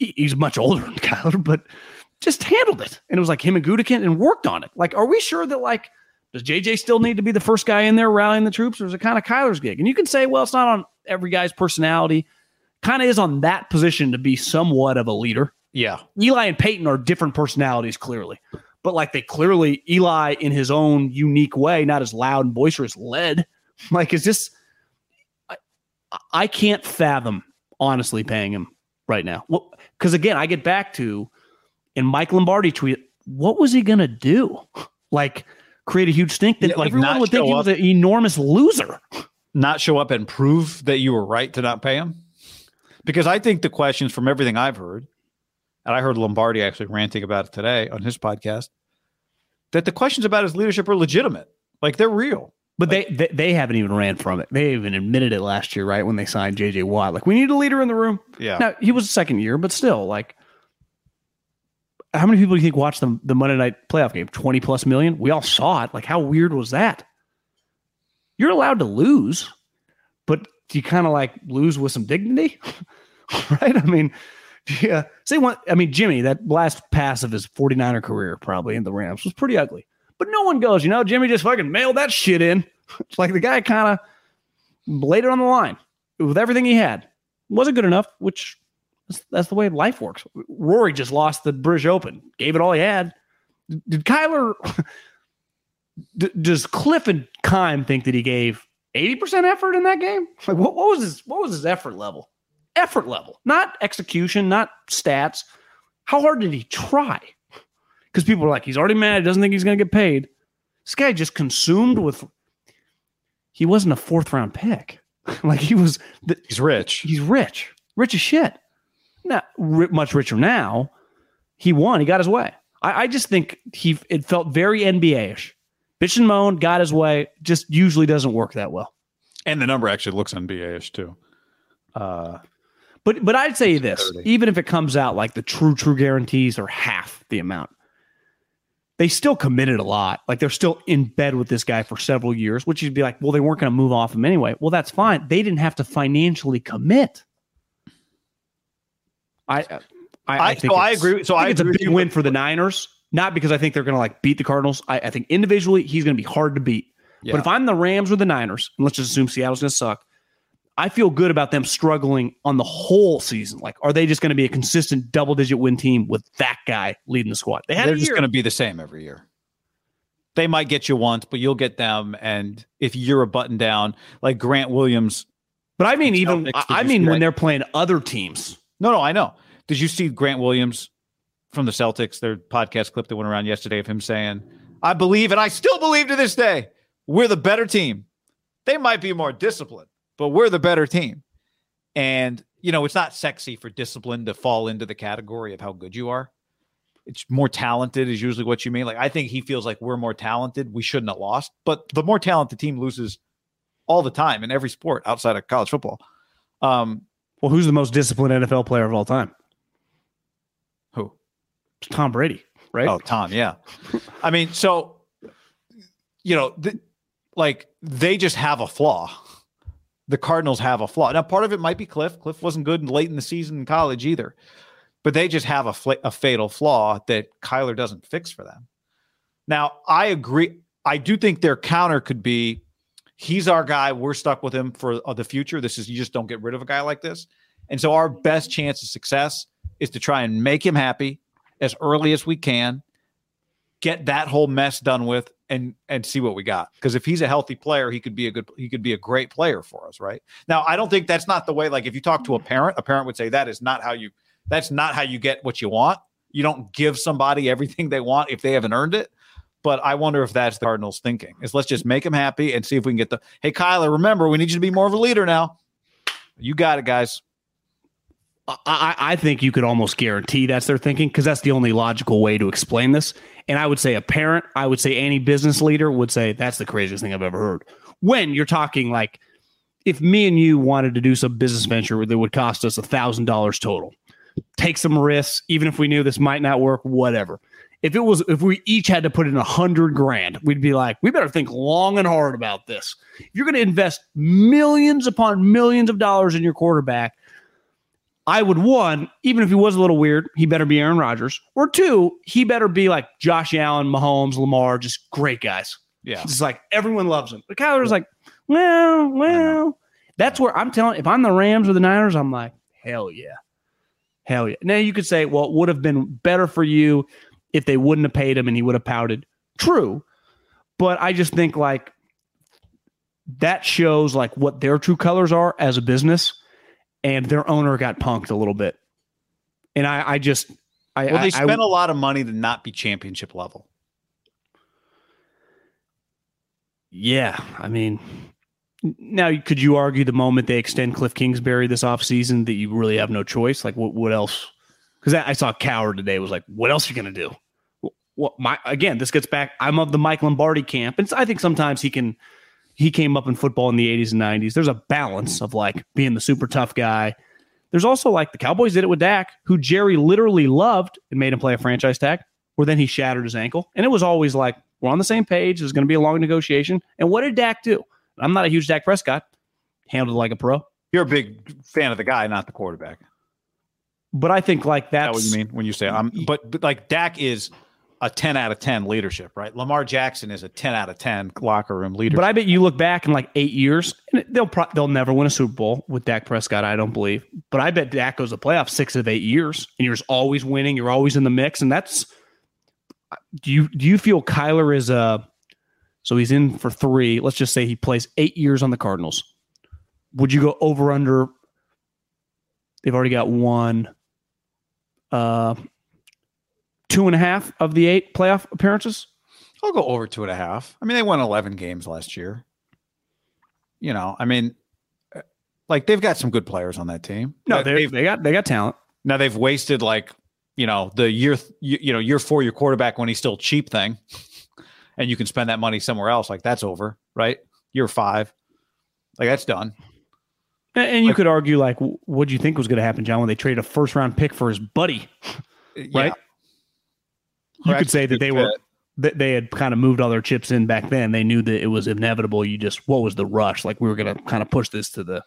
he's much older than Kyler, but just handled it. And it was like him and Gutekunst and worked on it. Like, are we sure that, like, does J J still need to be the first guy in there rallying the troops, or is it kind of Kyler's gig? And you can say, well, it's not on every guy's personality. Kind of is on that position to be somewhat of a leader. Yeah. Eli and Peyton are different personalities, clearly. But, like, they clearly, Eli in his own unique way, not as loud and boisterous, led. Like, is this, I, I can't fathom, honestly, paying him right now. Well, because, again, I get back to, and Mike Lombardi tweeted, what was he going to do? Like, create a huge stink that, yeah, like, everyone would think he was an enormous loser. Not show up and prove that you were right to not pay him? Because I think the questions from everything I've heard, and I heard Lombardi actually ranting about it today on his podcast, that the questions about his leadership are legitimate. Like, they're real. But like, they, they they haven't even ran from it. They even admitted it last year, right, when they signed J J Watt. Like, we need a leader in the room. Yeah. Now, he was a second year, but still, like, how many people do you think watched the, the Monday night playoff game? twenty plus million? We all saw it. Like, how weird was that? You're allowed to lose, but do you kind of, like, lose with some dignity? Right? I mean, yeah. Say one. I mean, Jimmy, that last pass of his forty-niner career probably in the Rams was pretty ugly. But no one goes, you know, Jimmy just fucking mailed that shit in. It's like the guy kind of laid it on the line with everything he had. It wasn't good enough, which that's the way life works. Rory just lost the British Open, gave it all he had. Did Kyler, d- does Cliff and Kime think that he gave eighty percent effort in that game? Like, what, what was his, what was his effort level? Effort level, not execution, not stats. How hard did he try? Because people are like, he's already mad. He doesn't think he's going to get paid. This guy just consumed with. He wasn't a fourth round pick. Like he was. The, he's rich. He's rich. Rich as shit. Not r- much richer now. He won. He got his way. I, I just think he. It felt very N B A-ish. Bitch and moan. Got his way. Just usually doesn't work that well. And the number actually looks N B A-ish too. Uh, but but I'd say this. Even if it comes out like the true true guarantees are half the amount. They still committed a lot. Like they're still in bed with this guy for several years, which you'd be like, well, they weren't going to move off him anyway. Well, that's fine. They didn't have to financially commit. I, I, I think so I agree. So I, I it's a big win for the Niners, not because I think they're going to like beat the Cardinals. I, I think individually he's going to be hard to beat. Yeah. But if I'm the Rams or the Niners, and let's just assume Seattle's going to suck, I feel good about them struggling on the whole season. Like, are they just going to be a consistent double-digit win team with that guy leading the squad? They had They're just going to be the same every year. They might get you once, but you'll get them. And if you're a button down, like Grant Williams. But I mean, even I mean when they're playing other teams. No, no, I know. Did you see Grant Williams from the Celtics? Their podcast clip that went around yesterday of him saying, "I believe, and I still believe to this day, we're the better team. They might be more disciplined, but we're the better team." And, you know, it's not sexy for discipline to fall into the category of how good you are. It's more talented is usually what you mean. Like, I think he feels like we're more talented. We shouldn't have lost. But the more talented team loses all the time in every sport outside of college football. Um, well, who's the most disciplined N F L player of all time? Who? It's Tom Brady, right? Oh, Tom, yeah. I mean, so, you know, th- like, they just have a flaw. The Cardinals have a flaw. Now, part of it might be Cliff. Cliff wasn't good late in the season in college either. But they just have a, fl- a fatal flaw that Kyler doesn't fix for them. Now, I agree. I do think their counter could be, he's our guy. We're stuck with him for uh, the future. This is, you just don't get rid of a guy like this. And so our best chance of success is to try and make him happy as early as we can, get that whole mess done with, and and see what we got. Because if he's a healthy player, he could be a good, he could be a great player for us, right? Now, I don't think that's not the way. Like, if you talk to a parent, a parent would say that is not how you, that's not how you get what you want. You don't give somebody everything they want if they haven't earned it. But I wonder if that's the Cardinals thinking, is let's just make him happy and see if we can get the, hey, Kyler, remember, we need you to be more of a leader now. You got it, guys. I, I think you could almost guarantee that's their thinking, because that's the only logical way to explain this. And I would say a parent, I would say any business leader would say that's the craziest thing I've ever heard. When you're talking like, if me and you wanted to do some business venture that would cost us one thousand dollars total, take some risks, even if we knew this might not work, whatever. If it was, if we each had to put in a hundred grand, we'd be like, we better think long and hard about this. You're going to invest millions upon millions of dollars in your quarterback. I would, one, even if he was a little weird, he better be Aaron Rodgers. Or two, he better be like Josh Allen, Mahomes, Lamar, just great guys. Yeah. It's like everyone loves him. But Kyler's like, well, well. That's where I'm telling, if I'm the Rams or the Niners, I'm like, hell yeah. Hell yeah. Now you could say, well, it would have been better for you if they wouldn't have paid him and he would have pouted. True. But I just think like that shows like what their true colors are as a business. And their owner got punked a little bit. And I, I just... I, well, they spent I, a lot of money to not be championship level. Yeah, I mean... Now, could you argue the moment they extend Cliff Kingsbury this offseason that you really have no choice? Like, what, what else? Because I saw Cowher today was like, what else are you going to do? well, my again, this gets back. I'm of the Mike Lombardi camp, and I think sometimes he can. He came up in football in the eighties and nineties. There's a balance of like being the super tough guy. There's also like the Cowboys did it with Dak, who Jerry literally loved and made him play a franchise tag, where then he shattered his ankle. And it was always like, we're on the same page. There's going to be a long negotiation. And what did Dak do? I'm not a huge Dak Prescott. Handled it like a pro. You're a big fan of the guy, not the quarterback. But I think like that's... Is that what you mean when you say I'm... But, but like Dak is... a ten out of ten leadership, right? Lamar Jackson is a ten out of ten locker room leader. But I bet you look back in like eight years, and they'll pro- they'll never win a Super Bowl with Dak Prescott, I don't believe. But I bet Dak goes to playoffs six of eight years, and you're just always winning. You're always in the mix, and that's... Do you do you feel Kyler is a... So he's in for three. Let's just say he plays eight years on the Cardinals. Would you go over under... They've already got one... Uh. Two and a half of the eight playoff appearances? I'll go over two and a half. I mean, they won eleven games last year. You know, I mean, like they've got some good players on that team. No, they they got they got talent. Now they've wasted like, you know, the year you, you know, year four your quarterback when he's still cheap thing, and you can spend that money somewhere else. Like that's over, right? Year five, like that's done. And, and you like, could argue like, what do you think was going to happen, John, when they traded a first round pick for his buddy, right? Yeah. You could say that they were that they had kind of moved all their chips in back then. They knew that it was inevitable. You just what was the rush? Like we were going to kind of push this to the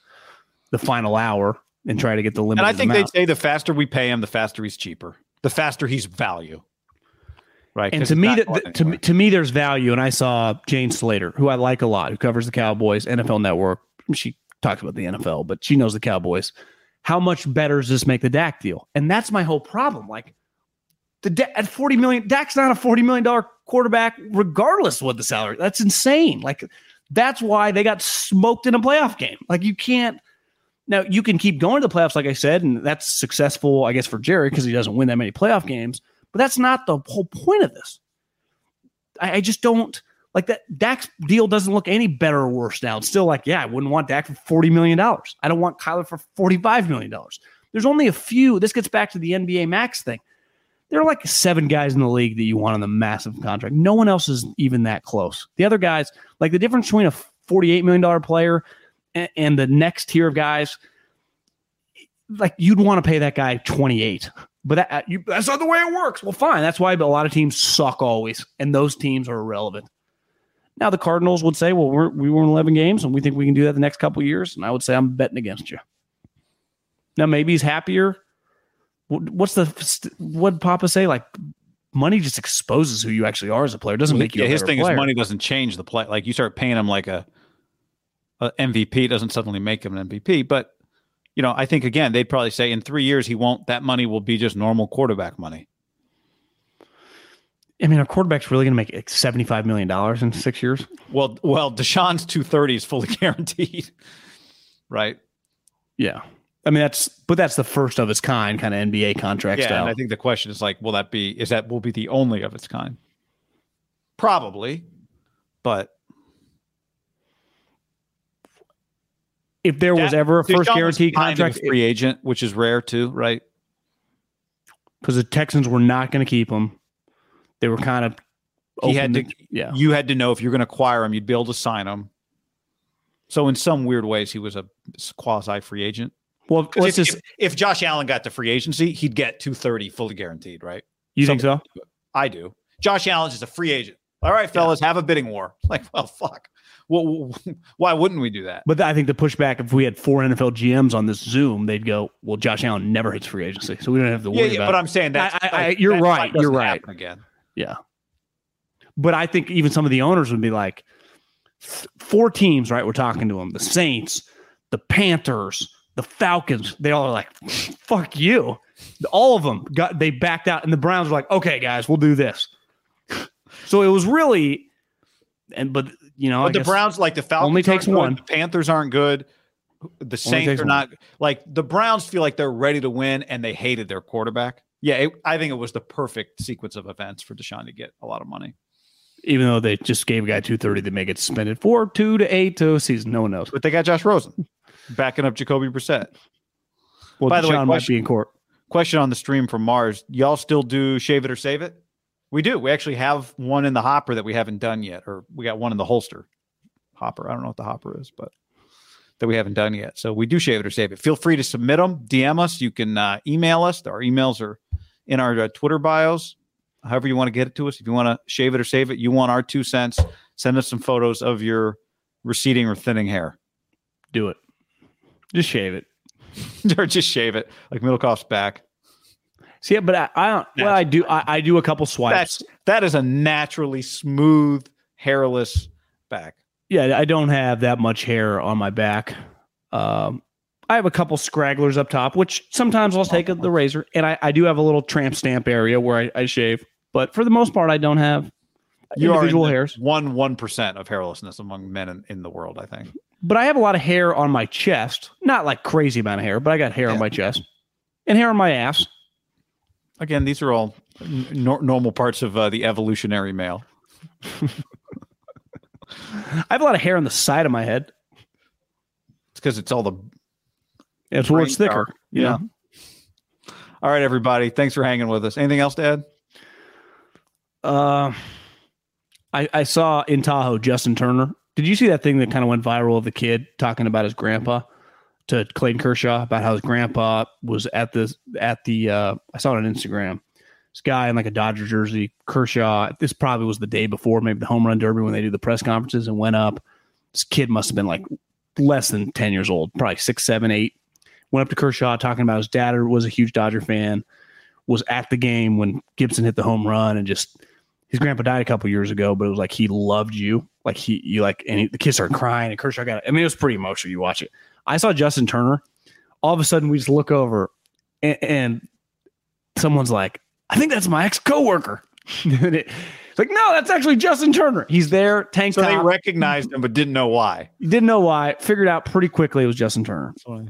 the final hour and try to get the limited amount. And I think they'd say the faster we pay him, the faster he's cheaper, the faster he's value. Right. And to me, that to me, to me, there's value. And I saw Jane Slater, who I like a lot, who covers the Cowboys, N F L Network. She talks about the N F L, but she knows the Cowboys. How much better does this make the Dak deal? And that's my whole problem. Like. The at forty million, Dak's not a forty million dollar quarterback, regardless of what the salary. That's insane. Like that's why they got smoked in a playoff game. Like you can't. Now you can keep going to the playoffs, like I said, and that's successful, I guess, for Jerry because he doesn't win that many playoff games. But that's not the whole point of this. I, I just don't like that. Dak's deal doesn't look any better or worse now. It's still like, yeah, I wouldn't want Dak for forty million dollars. I don't want Kyler for forty-five million dollars. There's only a few. This gets back to the N B A Max thing. There are like seven guys in the league that you want on the massive contract. No one else is even that close. The other guys, like the difference between a forty-eight million dollar player and, and the next tier of guys, like you'd want to pay that guy twenty-eight. But that, you, that's not the way it works. Well, fine. That's why a lot of teams suck always, and those teams are irrelevant. Now the Cardinals would say, well, we're, we won eleven games, and we think we can do that the next couple of years. And I would say I'm betting against you. Now maybe he's happier. What's the what Papa say? Like money just exposes who you actually are as a player. It doesn't make you. Yeah, a his thing player. Is money doesn't change the play. Like you start paying him like a, a M V P doesn't suddenly make him an M V P. But you know, I think again they'd probably say in three years he won't. That money will be just normal quarterback money. I mean, our quarterback's really going to make like seventy-five million dollars in six years. Well, well, Deshaun's two thirty is fully guaranteed, right? Yeah. I mean, that's, but that's the first of its kind kind of N B A contract yeah, style. And I think the question is like, will that be, is that will be the only of its kind? Probably, but. If there that, was ever a first guarantee contract. Kind of a free it, agent, which is rare too, right? Because the Texans were not going to keep him. They were kind of. He had to, to, yeah. You had to know if you're going to acquire him, you'd be able to sign him. So in some weird ways, he was a quasi free agent. Well, let's if, just, if, if Josh Allen got to free agency, he'd get two thirty fully guaranteed, right? You Somebody, think so? I do. Josh Allen is a free agent. All right, fellas, yeah. Have a bidding war. Like, well, fuck. Well, why wouldn't we do that? But I think the pushback, if we had four N F L G Ms on this Zoom, they'd go, well, Josh Allen never hits free agency, so we don't have to worry yeah, yeah, about it. But I'm saying that like, you're that's right. You're right. Again. Yeah. But I think even some of the owners would be like, four teams, right? We're talking to them. The Saints, the Panthers, the Falcons, they all are like, fuck you. All of them got, they backed out, and the Browns were like, okay, guys, we'll do this. So it was really, and but you know, but the Browns, like the Falcons, only takes one. The Panthers aren't good. The Saints are not like the Browns feel like they're ready to win, and they hated their quarterback. Yeah, it, I think it was the perfect sequence of events for Deshaun to get a lot of money. Even though they just gave a guy two thirty, they may get suspended for two to eight to a season. No one knows. But they got Josh Rosen. Backing up Jacoby Brissett. Well, by the Deshaun way, question, might be in court. Question on the stream from Mars: y'all still do shave it or save it? We do. We actually have one in the hopper that we haven't done yet, or we got one in the holster hopper. I don't know what the hopper is, but that we haven't done yet. So we do shave it or save it. Feel free to submit them. D M us. You can uh, email us. Our emails are in our uh, Twitter bios. However you want to get it to us. If you want to shave it or save it, you want our two cents, send us some photos of your receding or thinning hair. Do it. Just shave it. Or just shave it. Like Middlecoff's back. See, but I, I don't. Well, I do. I, I do a couple swipes. That's, that is a naturally smooth, hairless back. Yeah, I don't have that much hair on my back. Um, I have a couple scragglers up top, which sometimes I'll take the razor, and I, I do have a little tramp stamp area where I, I shave. But for the most part, I don't have you individual are in hairs. One one percent of hairlessness among men in, in the world, I think. But I have a lot of hair on my chest. Not like crazy amount of hair, but I got hair yeah. on my chest and hair on my ass. Again, these are all n- normal parts of uh, the evolutionary male. I have a lot of hair on the side of my head. It's because it's all the... Yeah, it's where it's thicker. Yeah. yeah. All right, everybody. Thanks for hanging with us. Anything else to add? Uh, I, I saw in Tahoe, Justin Turner. Did you see that thing that kind of went viral of the kid talking about his grandpa? To Clayton Kershaw about how his grandpa was at the at the uh, I saw it on Instagram. This guy in like a Dodger jersey, Kershaw. This probably was the day before, maybe the home run derby when they do the press conferences, and went up. This kid must have been like less than ten years old, probably six, seven, eight. Went up to Kershaw talking about his dad was a huge Dodger fan, was at the game when Gibson hit the home run, and just his grandpa died a couple years ago, but it was like he loved you, like he you like, and he, the kids started crying, and Kershaw got. I mean, it was pretty emotional. You watch it. I saw Justin Turner. All of a sudden, we just look over, and, and someone's like, I think that's my ex-coworker. And it, it's like, no, that's actually Justin Turner. He's there, tank so top. So they recognized him, but didn't know why. Didn't know why. Figured out pretty quickly it was Justin Turner. Sorry.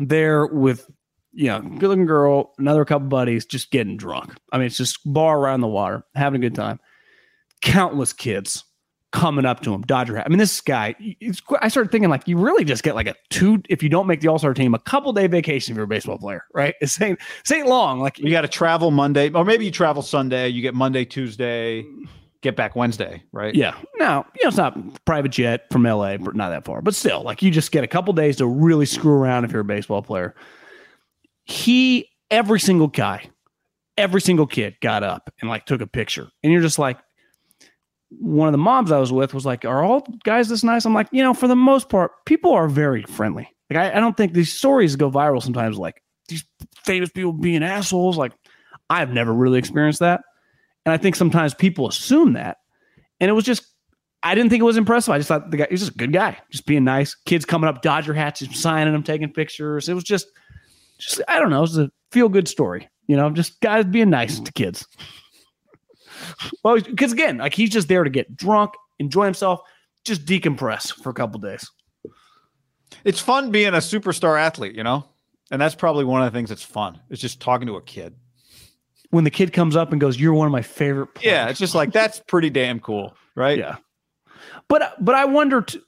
There with, you know, good-looking girl, another couple buddies, just getting drunk. I mean, it's just bar around the water, having a good time. Countless kids coming up to him, Dodger hat. I mean, this guy, it's, I started thinking, like, you really just get like a two, if you don't make the All-Star team, a couple day vacation if you're a baseball player, right? It's ain't, it's ain't long. Like, you got to travel Monday, or maybe you travel Sunday, you get Monday, Tuesday, get back Wednesday, right? Yeah. Now, you know, it's not private jet from L A, but not that far, but still, like, you just get a couple days to really screw around if you're a baseball player. He, every single guy, every single kid got up and like took a picture, and you're just like, one of the moms I was with was like, are all guys this nice? I'm like, you know, for the most part, people are very friendly. Like, I, I don't think these stories go viral sometimes, like these famous people being assholes. Like, I've never really experienced that. And I think sometimes people assume that. And it was just, I didn't think it was impressive. I just thought the guy, he was just a good guy, just being nice. Kids coming up, Dodger hats, just signing them, taking pictures. It was just, just I don't know, it was a feel-good story. You know, just guys being nice to kids. Well, because again, like, he's just there to get drunk, enjoy himself, just decompress for a couple days. It's fun being a superstar athlete, you know, and that's probably one of the things that's fun. It's just talking to a kid. When the kid comes up and goes, "You're one of my favorite players." Yeah, it's just like, that's pretty damn cool, right? Yeah, but but I wonder. T-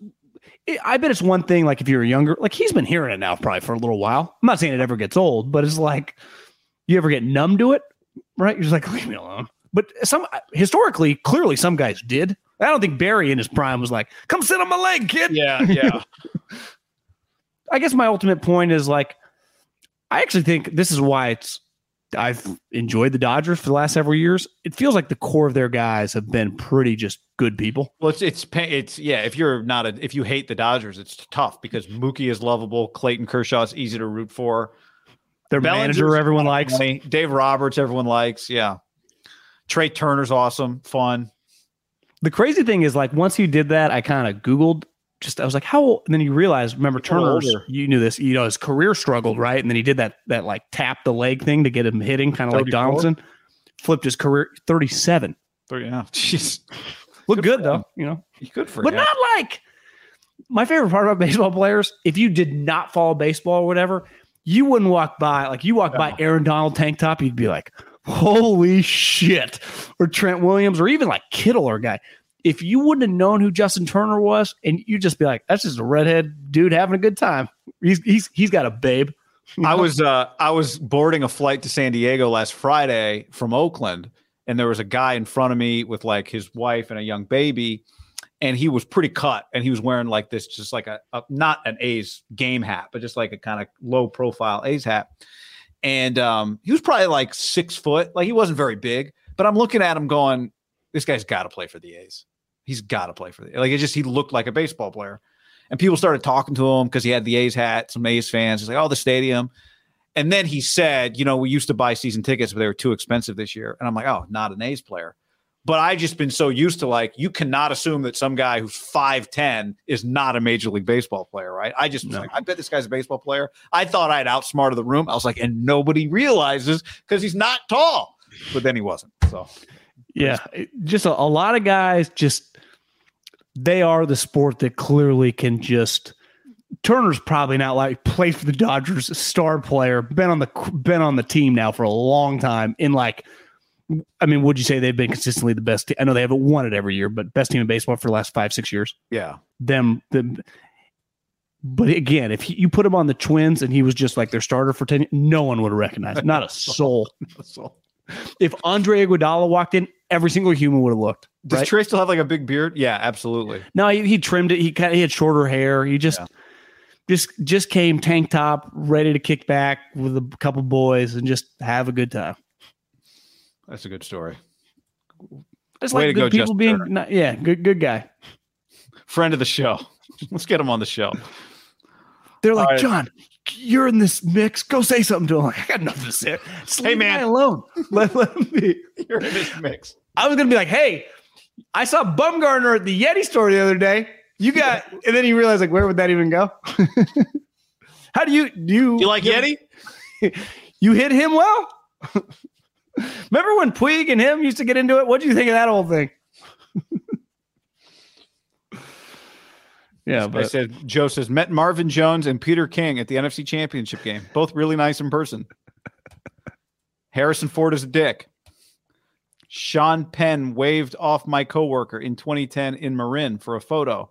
I bet it's one thing. Like, if you're younger, like, he's been hearing it now probably for a little while. I'm not saying it ever gets old, but it's like, you ever get numb to it, right? You're just like, leave me alone. But some historically, clearly, some guys did. I don't think Barry in his prime was like, "Come sit on my leg, kid." Yeah, yeah. I guess my ultimate point is, like, I actually think this is why it's I've enjoyed the Dodgers for the last several years. It feels like the core of their guys have been pretty just good people. Well, it's it's it's yeah. If you're not a if you hate the Dodgers, it's tough because Mookie is lovable. Clayton Kershaw is easy to root for. Their Bellinger's manager, everyone likes. Dave Roberts, everyone likes. Yeah. Trey Turner's awesome, fun. The crazy thing is, like, once he did that, I kind of Googled. Just I was like, how old? And then you realize, remember, Turner's, you knew this, you know, his career struggled, right? And then he did that, that like tap the leg thing to get him hitting, kind of like Donaldson. Flipped his career, thirty-seven. thirty, yeah. Jeez. Looked good, good though, you know. Good for him. But not like, my favorite part about baseball players, if you did not follow baseball or whatever, you wouldn't walk by, like, you walk no. by Aaron Donald tank top, you'd be like, holy shit. Or Trent Williams, or even like Kittle or guy. If you wouldn't have known who Justin Turner was, and you'd just be like, that's just a redhead dude having a good time. He's he's he's got a babe. You know? I was uh I was boarding a flight to San Diego last Friday from Oakland, and there was a guy in front of me with like his wife and a young baby, and he was pretty cut, and he was wearing like this, just like a, a not an A's game hat, but just like a kind of low profile A's hat. And um, he was probably like six foot. Like he wasn't very big, but I'm looking at him going, this guy's got to play for the A's. He's got to play for the Like it just, he looked like a baseball player. And people started talking to him because he had the A's hat, some A's fans. He's like, oh, the stadium. And then he said, you know, we used to buy season tickets, but they were too expensive this year. And I'm like, oh, not an A's player. But I just been so used to like, you cannot assume that some guy who's five ten is not a Major League Baseball player, right? I just was no. like, I bet this guy's a baseball player. I thought I'd outsmarted the room. I was like, and nobody realizes because he's not tall. But then he wasn't. So, yeah, just a, a lot of guys just, they are the sport that clearly can just, Turner's probably not like play for the Dodgers, star player, been on the been on the team now for a long time in like, I mean, would you say they've been consistently the best? Te- I know they haven't won it every year, but best team in baseball for the last five, six years. Yeah. Them. them but again, if he, you put him on the Twins and he was just like their starter for ten years, no one would have recognized him. Not a soul. Not a soul. If Andre Iguodala walked in, every single human would have looked. Does right? Trey still have like a big beard? Yeah, absolutely. No, he, he trimmed it. He kind of, he had shorter hair. He just, yeah. just, just came tank top, ready to kick back with a couple boys and just have a good time. That's a good story. It's Way like good to go, people Justin being, not, yeah, good, good guy. Friend of the show. Let's get him on the show. They're like, right. John, you're in this mix. Go say something to him. Like, I got nothing to say. Just hey, leave man, me alone. Let, let him be. You're in this mix. I was gonna be like, hey, I saw Bumgarner at the Yeti store the other day. You got, and then he realized like, where would that even go? How do you do? You, do you like Yeti? You hit him well. Remember when Puig and him used to get into it? What do you think of that whole thing? yeah, but I said Joe says met Marvin Jones and Peter King at the N F C Championship game. Both really nice in person. Harrison Ford is a dick. Sean Penn waved off my coworker in twenty ten in Marin for a photo.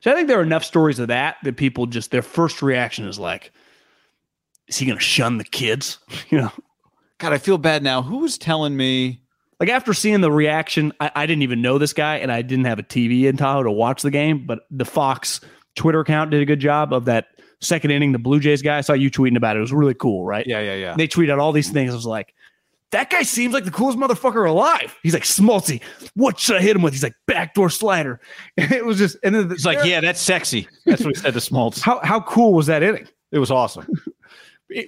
So I think there are enough stories of that that people just their first reaction is like, "Is he going to shun the kids?" You know. God, I feel bad now. Who was telling me? Like after seeing the reaction, I, I didn't even know this guy, and I didn't have a T V in Tahoe to watch the game, but the Fox Twitter account did a good job of that second inning, the Blue Jays guy. I saw you tweeting about it. It was really cool, right? Yeah, yeah, yeah. They tweeted out all these things. I was like, that guy seems like the coolest motherfucker alive. He's like, Smoltzy, what should I hit him with? He's like, backdoor slider. And it was just, and then the, it's like, yeah, that's sexy. That's what he said to Smoltz. How, how cool was that inning? It was awesome.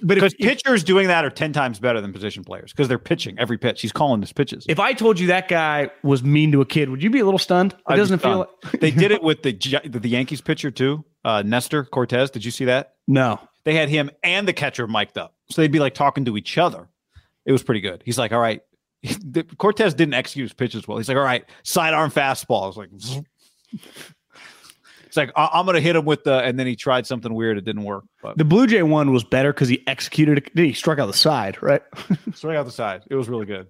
But because pitchers if, doing that are ten times better than position players because they're pitching every pitch. He's calling his pitches. If I told you that guy was mean to a kid, would you be a little stunned? It I'd doesn't feel. Like- they did it with the the Yankees pitcher too, uh, Nestor Cortez. Did you see that? No, they had him and the catcher mic'd up, so they'd be like talking to each other. It was pretty good. He's like, all right, Cortez didn't execute his pitches well. He's like, all right, sidearm fastball. I was like, it's like, I'm going to hit him with the, and then he tried something weird. It didn't work. But. The Blue Jay one was better because he executed, he struck out the side, right? Struck out the side. It was really good.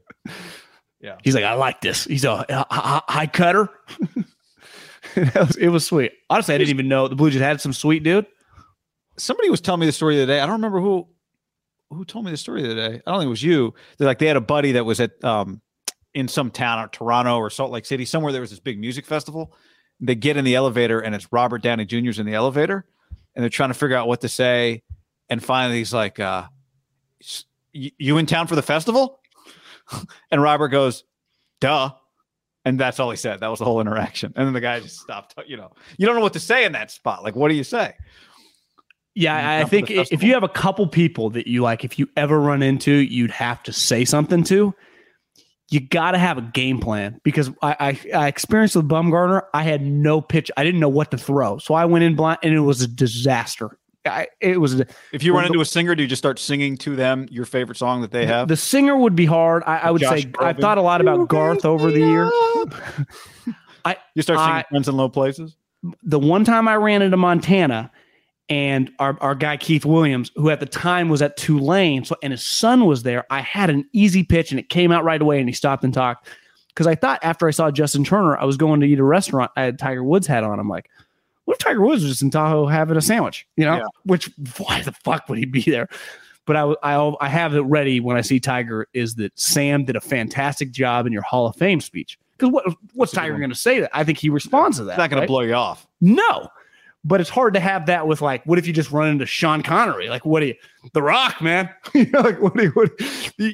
Yeah. He's like, I like this. He's a, a, a high cutter. That was, it was sweet. Honestly, I didn't even know the Blue Jays had some sweet dude. Somebody was telling me the story the other day. I don't remember who who told me the story the other day. I don't think it was you. They're like, they had a buddy that was at um in some town or Toronto or Salt Lake City, somewhere there was this big music festival. They get in the elevator and it's Robert Downey Junior's in the elevator and they're trying to figure out what to say. And finally he's like, uh, you in town for the festival? And Robert goes, duh. And that's all he said. That was the whole interaction. And then the guy just stopped, you know, you don't know what to say in that spot. Like, what do you say? Yeah. I think if you have a couple people that you like, if you ever run into, you'd have to say something to, you got to have a game plan because I, I, I experienced with Bumgarner. I had no pitch. I didn't know what to throw. So I went in blind and it was a disaster. I, it was. A, if you run into a singer, do you just start singing to them your favorite song that they have? The singer would be hard. I, I would Josh say Groban. I've thought a lot about you Garth over the year. I, you start singing I, Friends in Low Places? The one time I ran into Montana and our, our guy, Keith Williams, who at the time was at Tulane, so and his son was there, I had an easy pitch, and it came out right away, and he stopped and talked. Because I thought after I saw Justin Turner, I was going to eat a restaurant. I had Tiger Woods hat on. I'm like, what if Tiger Woods was just in Tahoe having a sandwich? You know, yeah. Which, why the fuck would he be there? But I, I, I have it ready when I see Tiger is that Sam did a fantastic job in your Hall of Fame speech. Because what what's Tiger going to say? That I think he responds to that. It's not going right? to blow you off. No. But it's hard to have that with, like, what if you just run into Sean Connery? Like, what do you, The Rock, man? you know, like, what do you, what,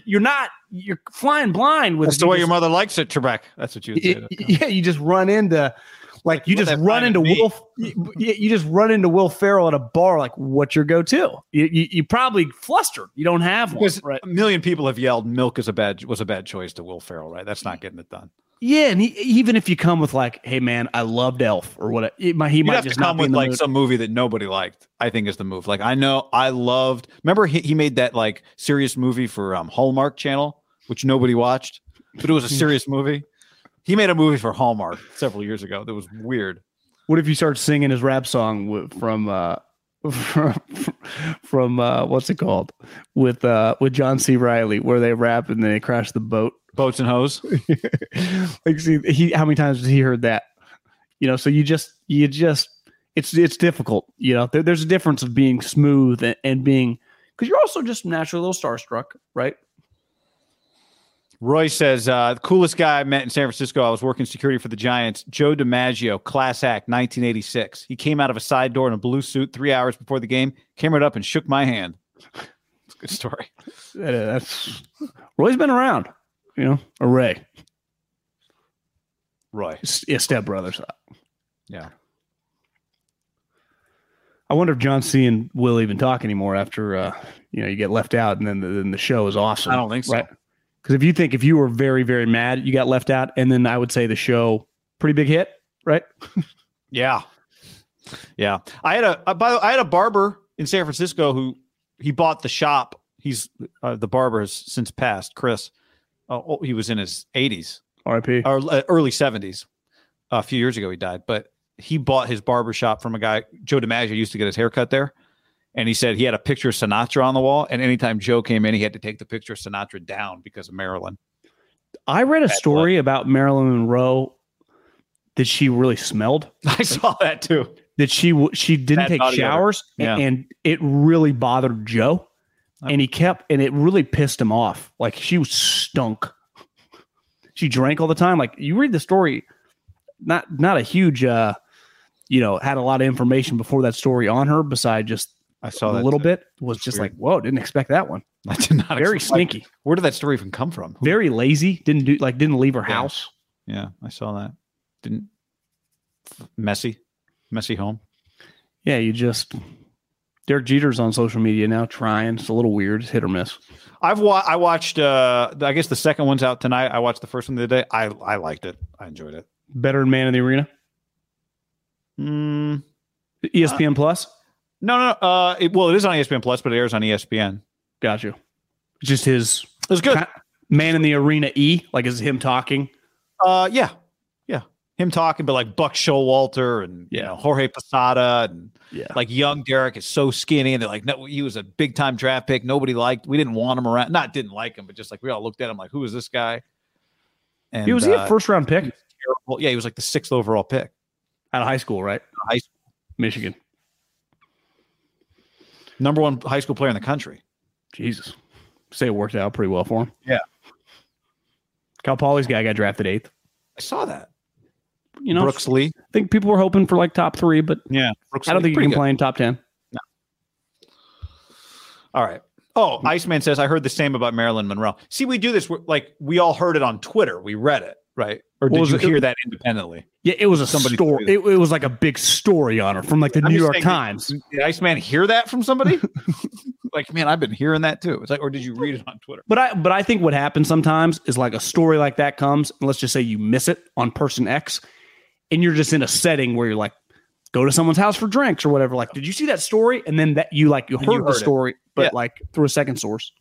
you're not, you're flying blind with. That's the way just, your mother likes it, Trebek. That's what you would say. Yeah, you just run into, like, you just run into Will, you, you just run into Will Ferrell at a bar, like, what's your go-to? You, you, you probably flustered. You don't have one. Right? A million people have yelled, milk is a bad, was a bad choice to Will Ferrell, right? That's not getting it done. Yeah, and he, even if you come with like, "Hey, man, I loved Elf" or what, he might You'd have just to come not with like mood. Some movie that nobody liked. I think is the move. Like, I know I loved. Remember, he, he made that like serious movie for um, Hallmark Channel, which nobody watched, but it was a serious movie. He made a movie for Hallmark several years ago that was weird. What if you start singing his rap song from uh, from from uh, what's it called with uh, with John C. Reilly, where they rap and they crash the boat? Boats and hoes. Like, see, he how many times has he heard that? You know, so you just you just it's it's difficult. You know, there, there's a difference of being smooth and, and being, because you're also just naturally a little starstruck, right? Roy says, uh, the coolest guy I met in San Francisco. I was working security for the Giants. Joe DiMaggio, class act, nineteen eighty-six. He came out of a side door in a blue suit three hours before the game, came right up and shook my hand. It's a good story. That, uh, that's Roy's been around. You know, a Ray. Roy. Yeah, stepbrothers. Yeah. I wonder if John C. and Will even talk anymore after, uh, you know, you get left out and then the, then the show is awesome. I don't think so. Right? Because if you think if you were very, very mad, you got left out, and then I would say the show, pretty big hit, right? Yeah. Yeah. I had a, by the way, I had a barber in San Francisco who he bought the shop. He's uh, the barber has since passed, Chris. Oh, he was in his eighties, R I P, or early seventies. A few years ago, he died, but he bought his barbershop from a guy. Joe DiMaggio used to get his haircut there, and he said he had a picture of Sinatra on the wall. And anytime Joe came in, he had to take the picture of Sinatra down because of Marilyn. I read a that story left. about Marilyn Monroe. Did she really smelled? I saw that too. That she she didn't Bad take showers, yeah. and it really bothered Joe. And he kept, and it really pissed him off. Like, she was stunk. She drank all the time. Like, you read the story, not not a huge, uh, you know, had a lot of information before that story on her. Beside just I saw a little too. bit was That's just weird. Like, whoa, didn't expect that one. I did not. Very expect, sneaky. Like, where did that story even come from? Who? Very lazy. Didn't do like didn't leave her yeah. house. Yeah, I saw that. Didn't messy, messy home. Yeah, you just. Derek Jeter's on social media now trying. It's a little weird. It's hit or miss. I've wa- I watched, uh, I guess the second one's out tonight. I watched the first one the other day. I, I liked it. I enjoyed it. Better than Man in the Arena? Mm, E S P N uh, Plus? No, no. no. Uh, it, well, it is on E S P N Plus, but it airs on E S P N. Got you. Just his. It was good. Kind of Man in the Arena E? Like, is him talking? Uh, Yeah. Him talking, but like Buck Showalter and yeah. you know, Jorge Posada and yeah. like young Derek is so skinny, and they're like, no, he was a big time draft pick. Nobody liked. We didn't want him around. Not didn't like him, but just like we all looked at him like, who is this guy? And he was uh, he a first round pick. He yeah, he was like the sixth overall pick out of high school, right? High school, Michigan, number one high school player in the country. Jesus, say it worked out pretty well for him. Yeah, Cal Poly's guy got drafted eighth. I saw that. You know, Brooks Lee. I think people were hoping for like top three, but yeah, Brooks I don't Lee, think you can good. play in top ten. No. All right. Oh, Iceman says, I heard the same about Marilyn Monroe. See, we do this. We're, like, we all heard it on Twitter. We read it, right? Or did you it? hear that independently? Yeah, it was a somebody story. It, it was like a big story on her from like the I'm New York saying, Times. Did, did Iceman hear that from somebody? Like, man, I've been hearing that too. It's like, or did you read it on Twitter? But I, but I think what happens sometimes is like a story like that comes, and let's just say you miss it on person X. And you're just in a setting where you're like, go to someone's house for drinks or whatever. Like, did you see that story? And then that you like you heard, you heard the story, it. but yeah. like through a second source.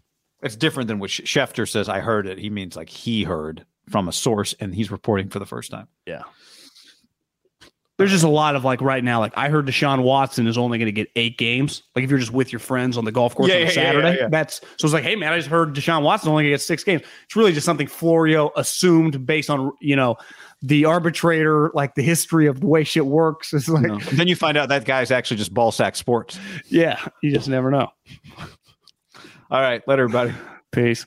It's different than what Schefter says. I heard it. He means like he heard from a source, and he's reporting for the first time. Yeah. There's just a lot of like right now. Like, I heard Deshaun Watson is only going to get eight games. Like, if you're just with your friends on the golf course yeah, on a yeah, Saturday, yeah, yeah, yeah. that's so it's like, hey man, I just heard Deshaun Watson only going to get six games. It's really just something Florio assumed based on you know. the arbitrator, like the history of the way shit works. It's like no. Then you find out that guy's actually just ball sack sports. Yeah. You just never know. All right. Later, buddy. Peace.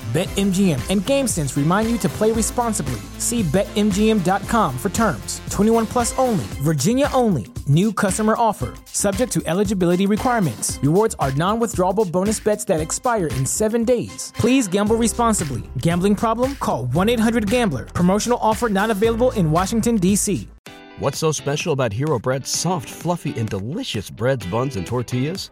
BetMGM and GameSense remind you to play responsibly. See Bet M G M dot com for terms. twenty-one plus only. Virginia only. New customer offer. Subject to eligibility requirements. Rewards are non-withdrawable bonus bets that expire in seven days. Please gamble responsibly. Gambling problem? Call one eight hundred gambler. Promotional offer not available in Washington, D C. What's so special about Hero Bread's soft, fluffy, and delicious breads, buns, and tortillas?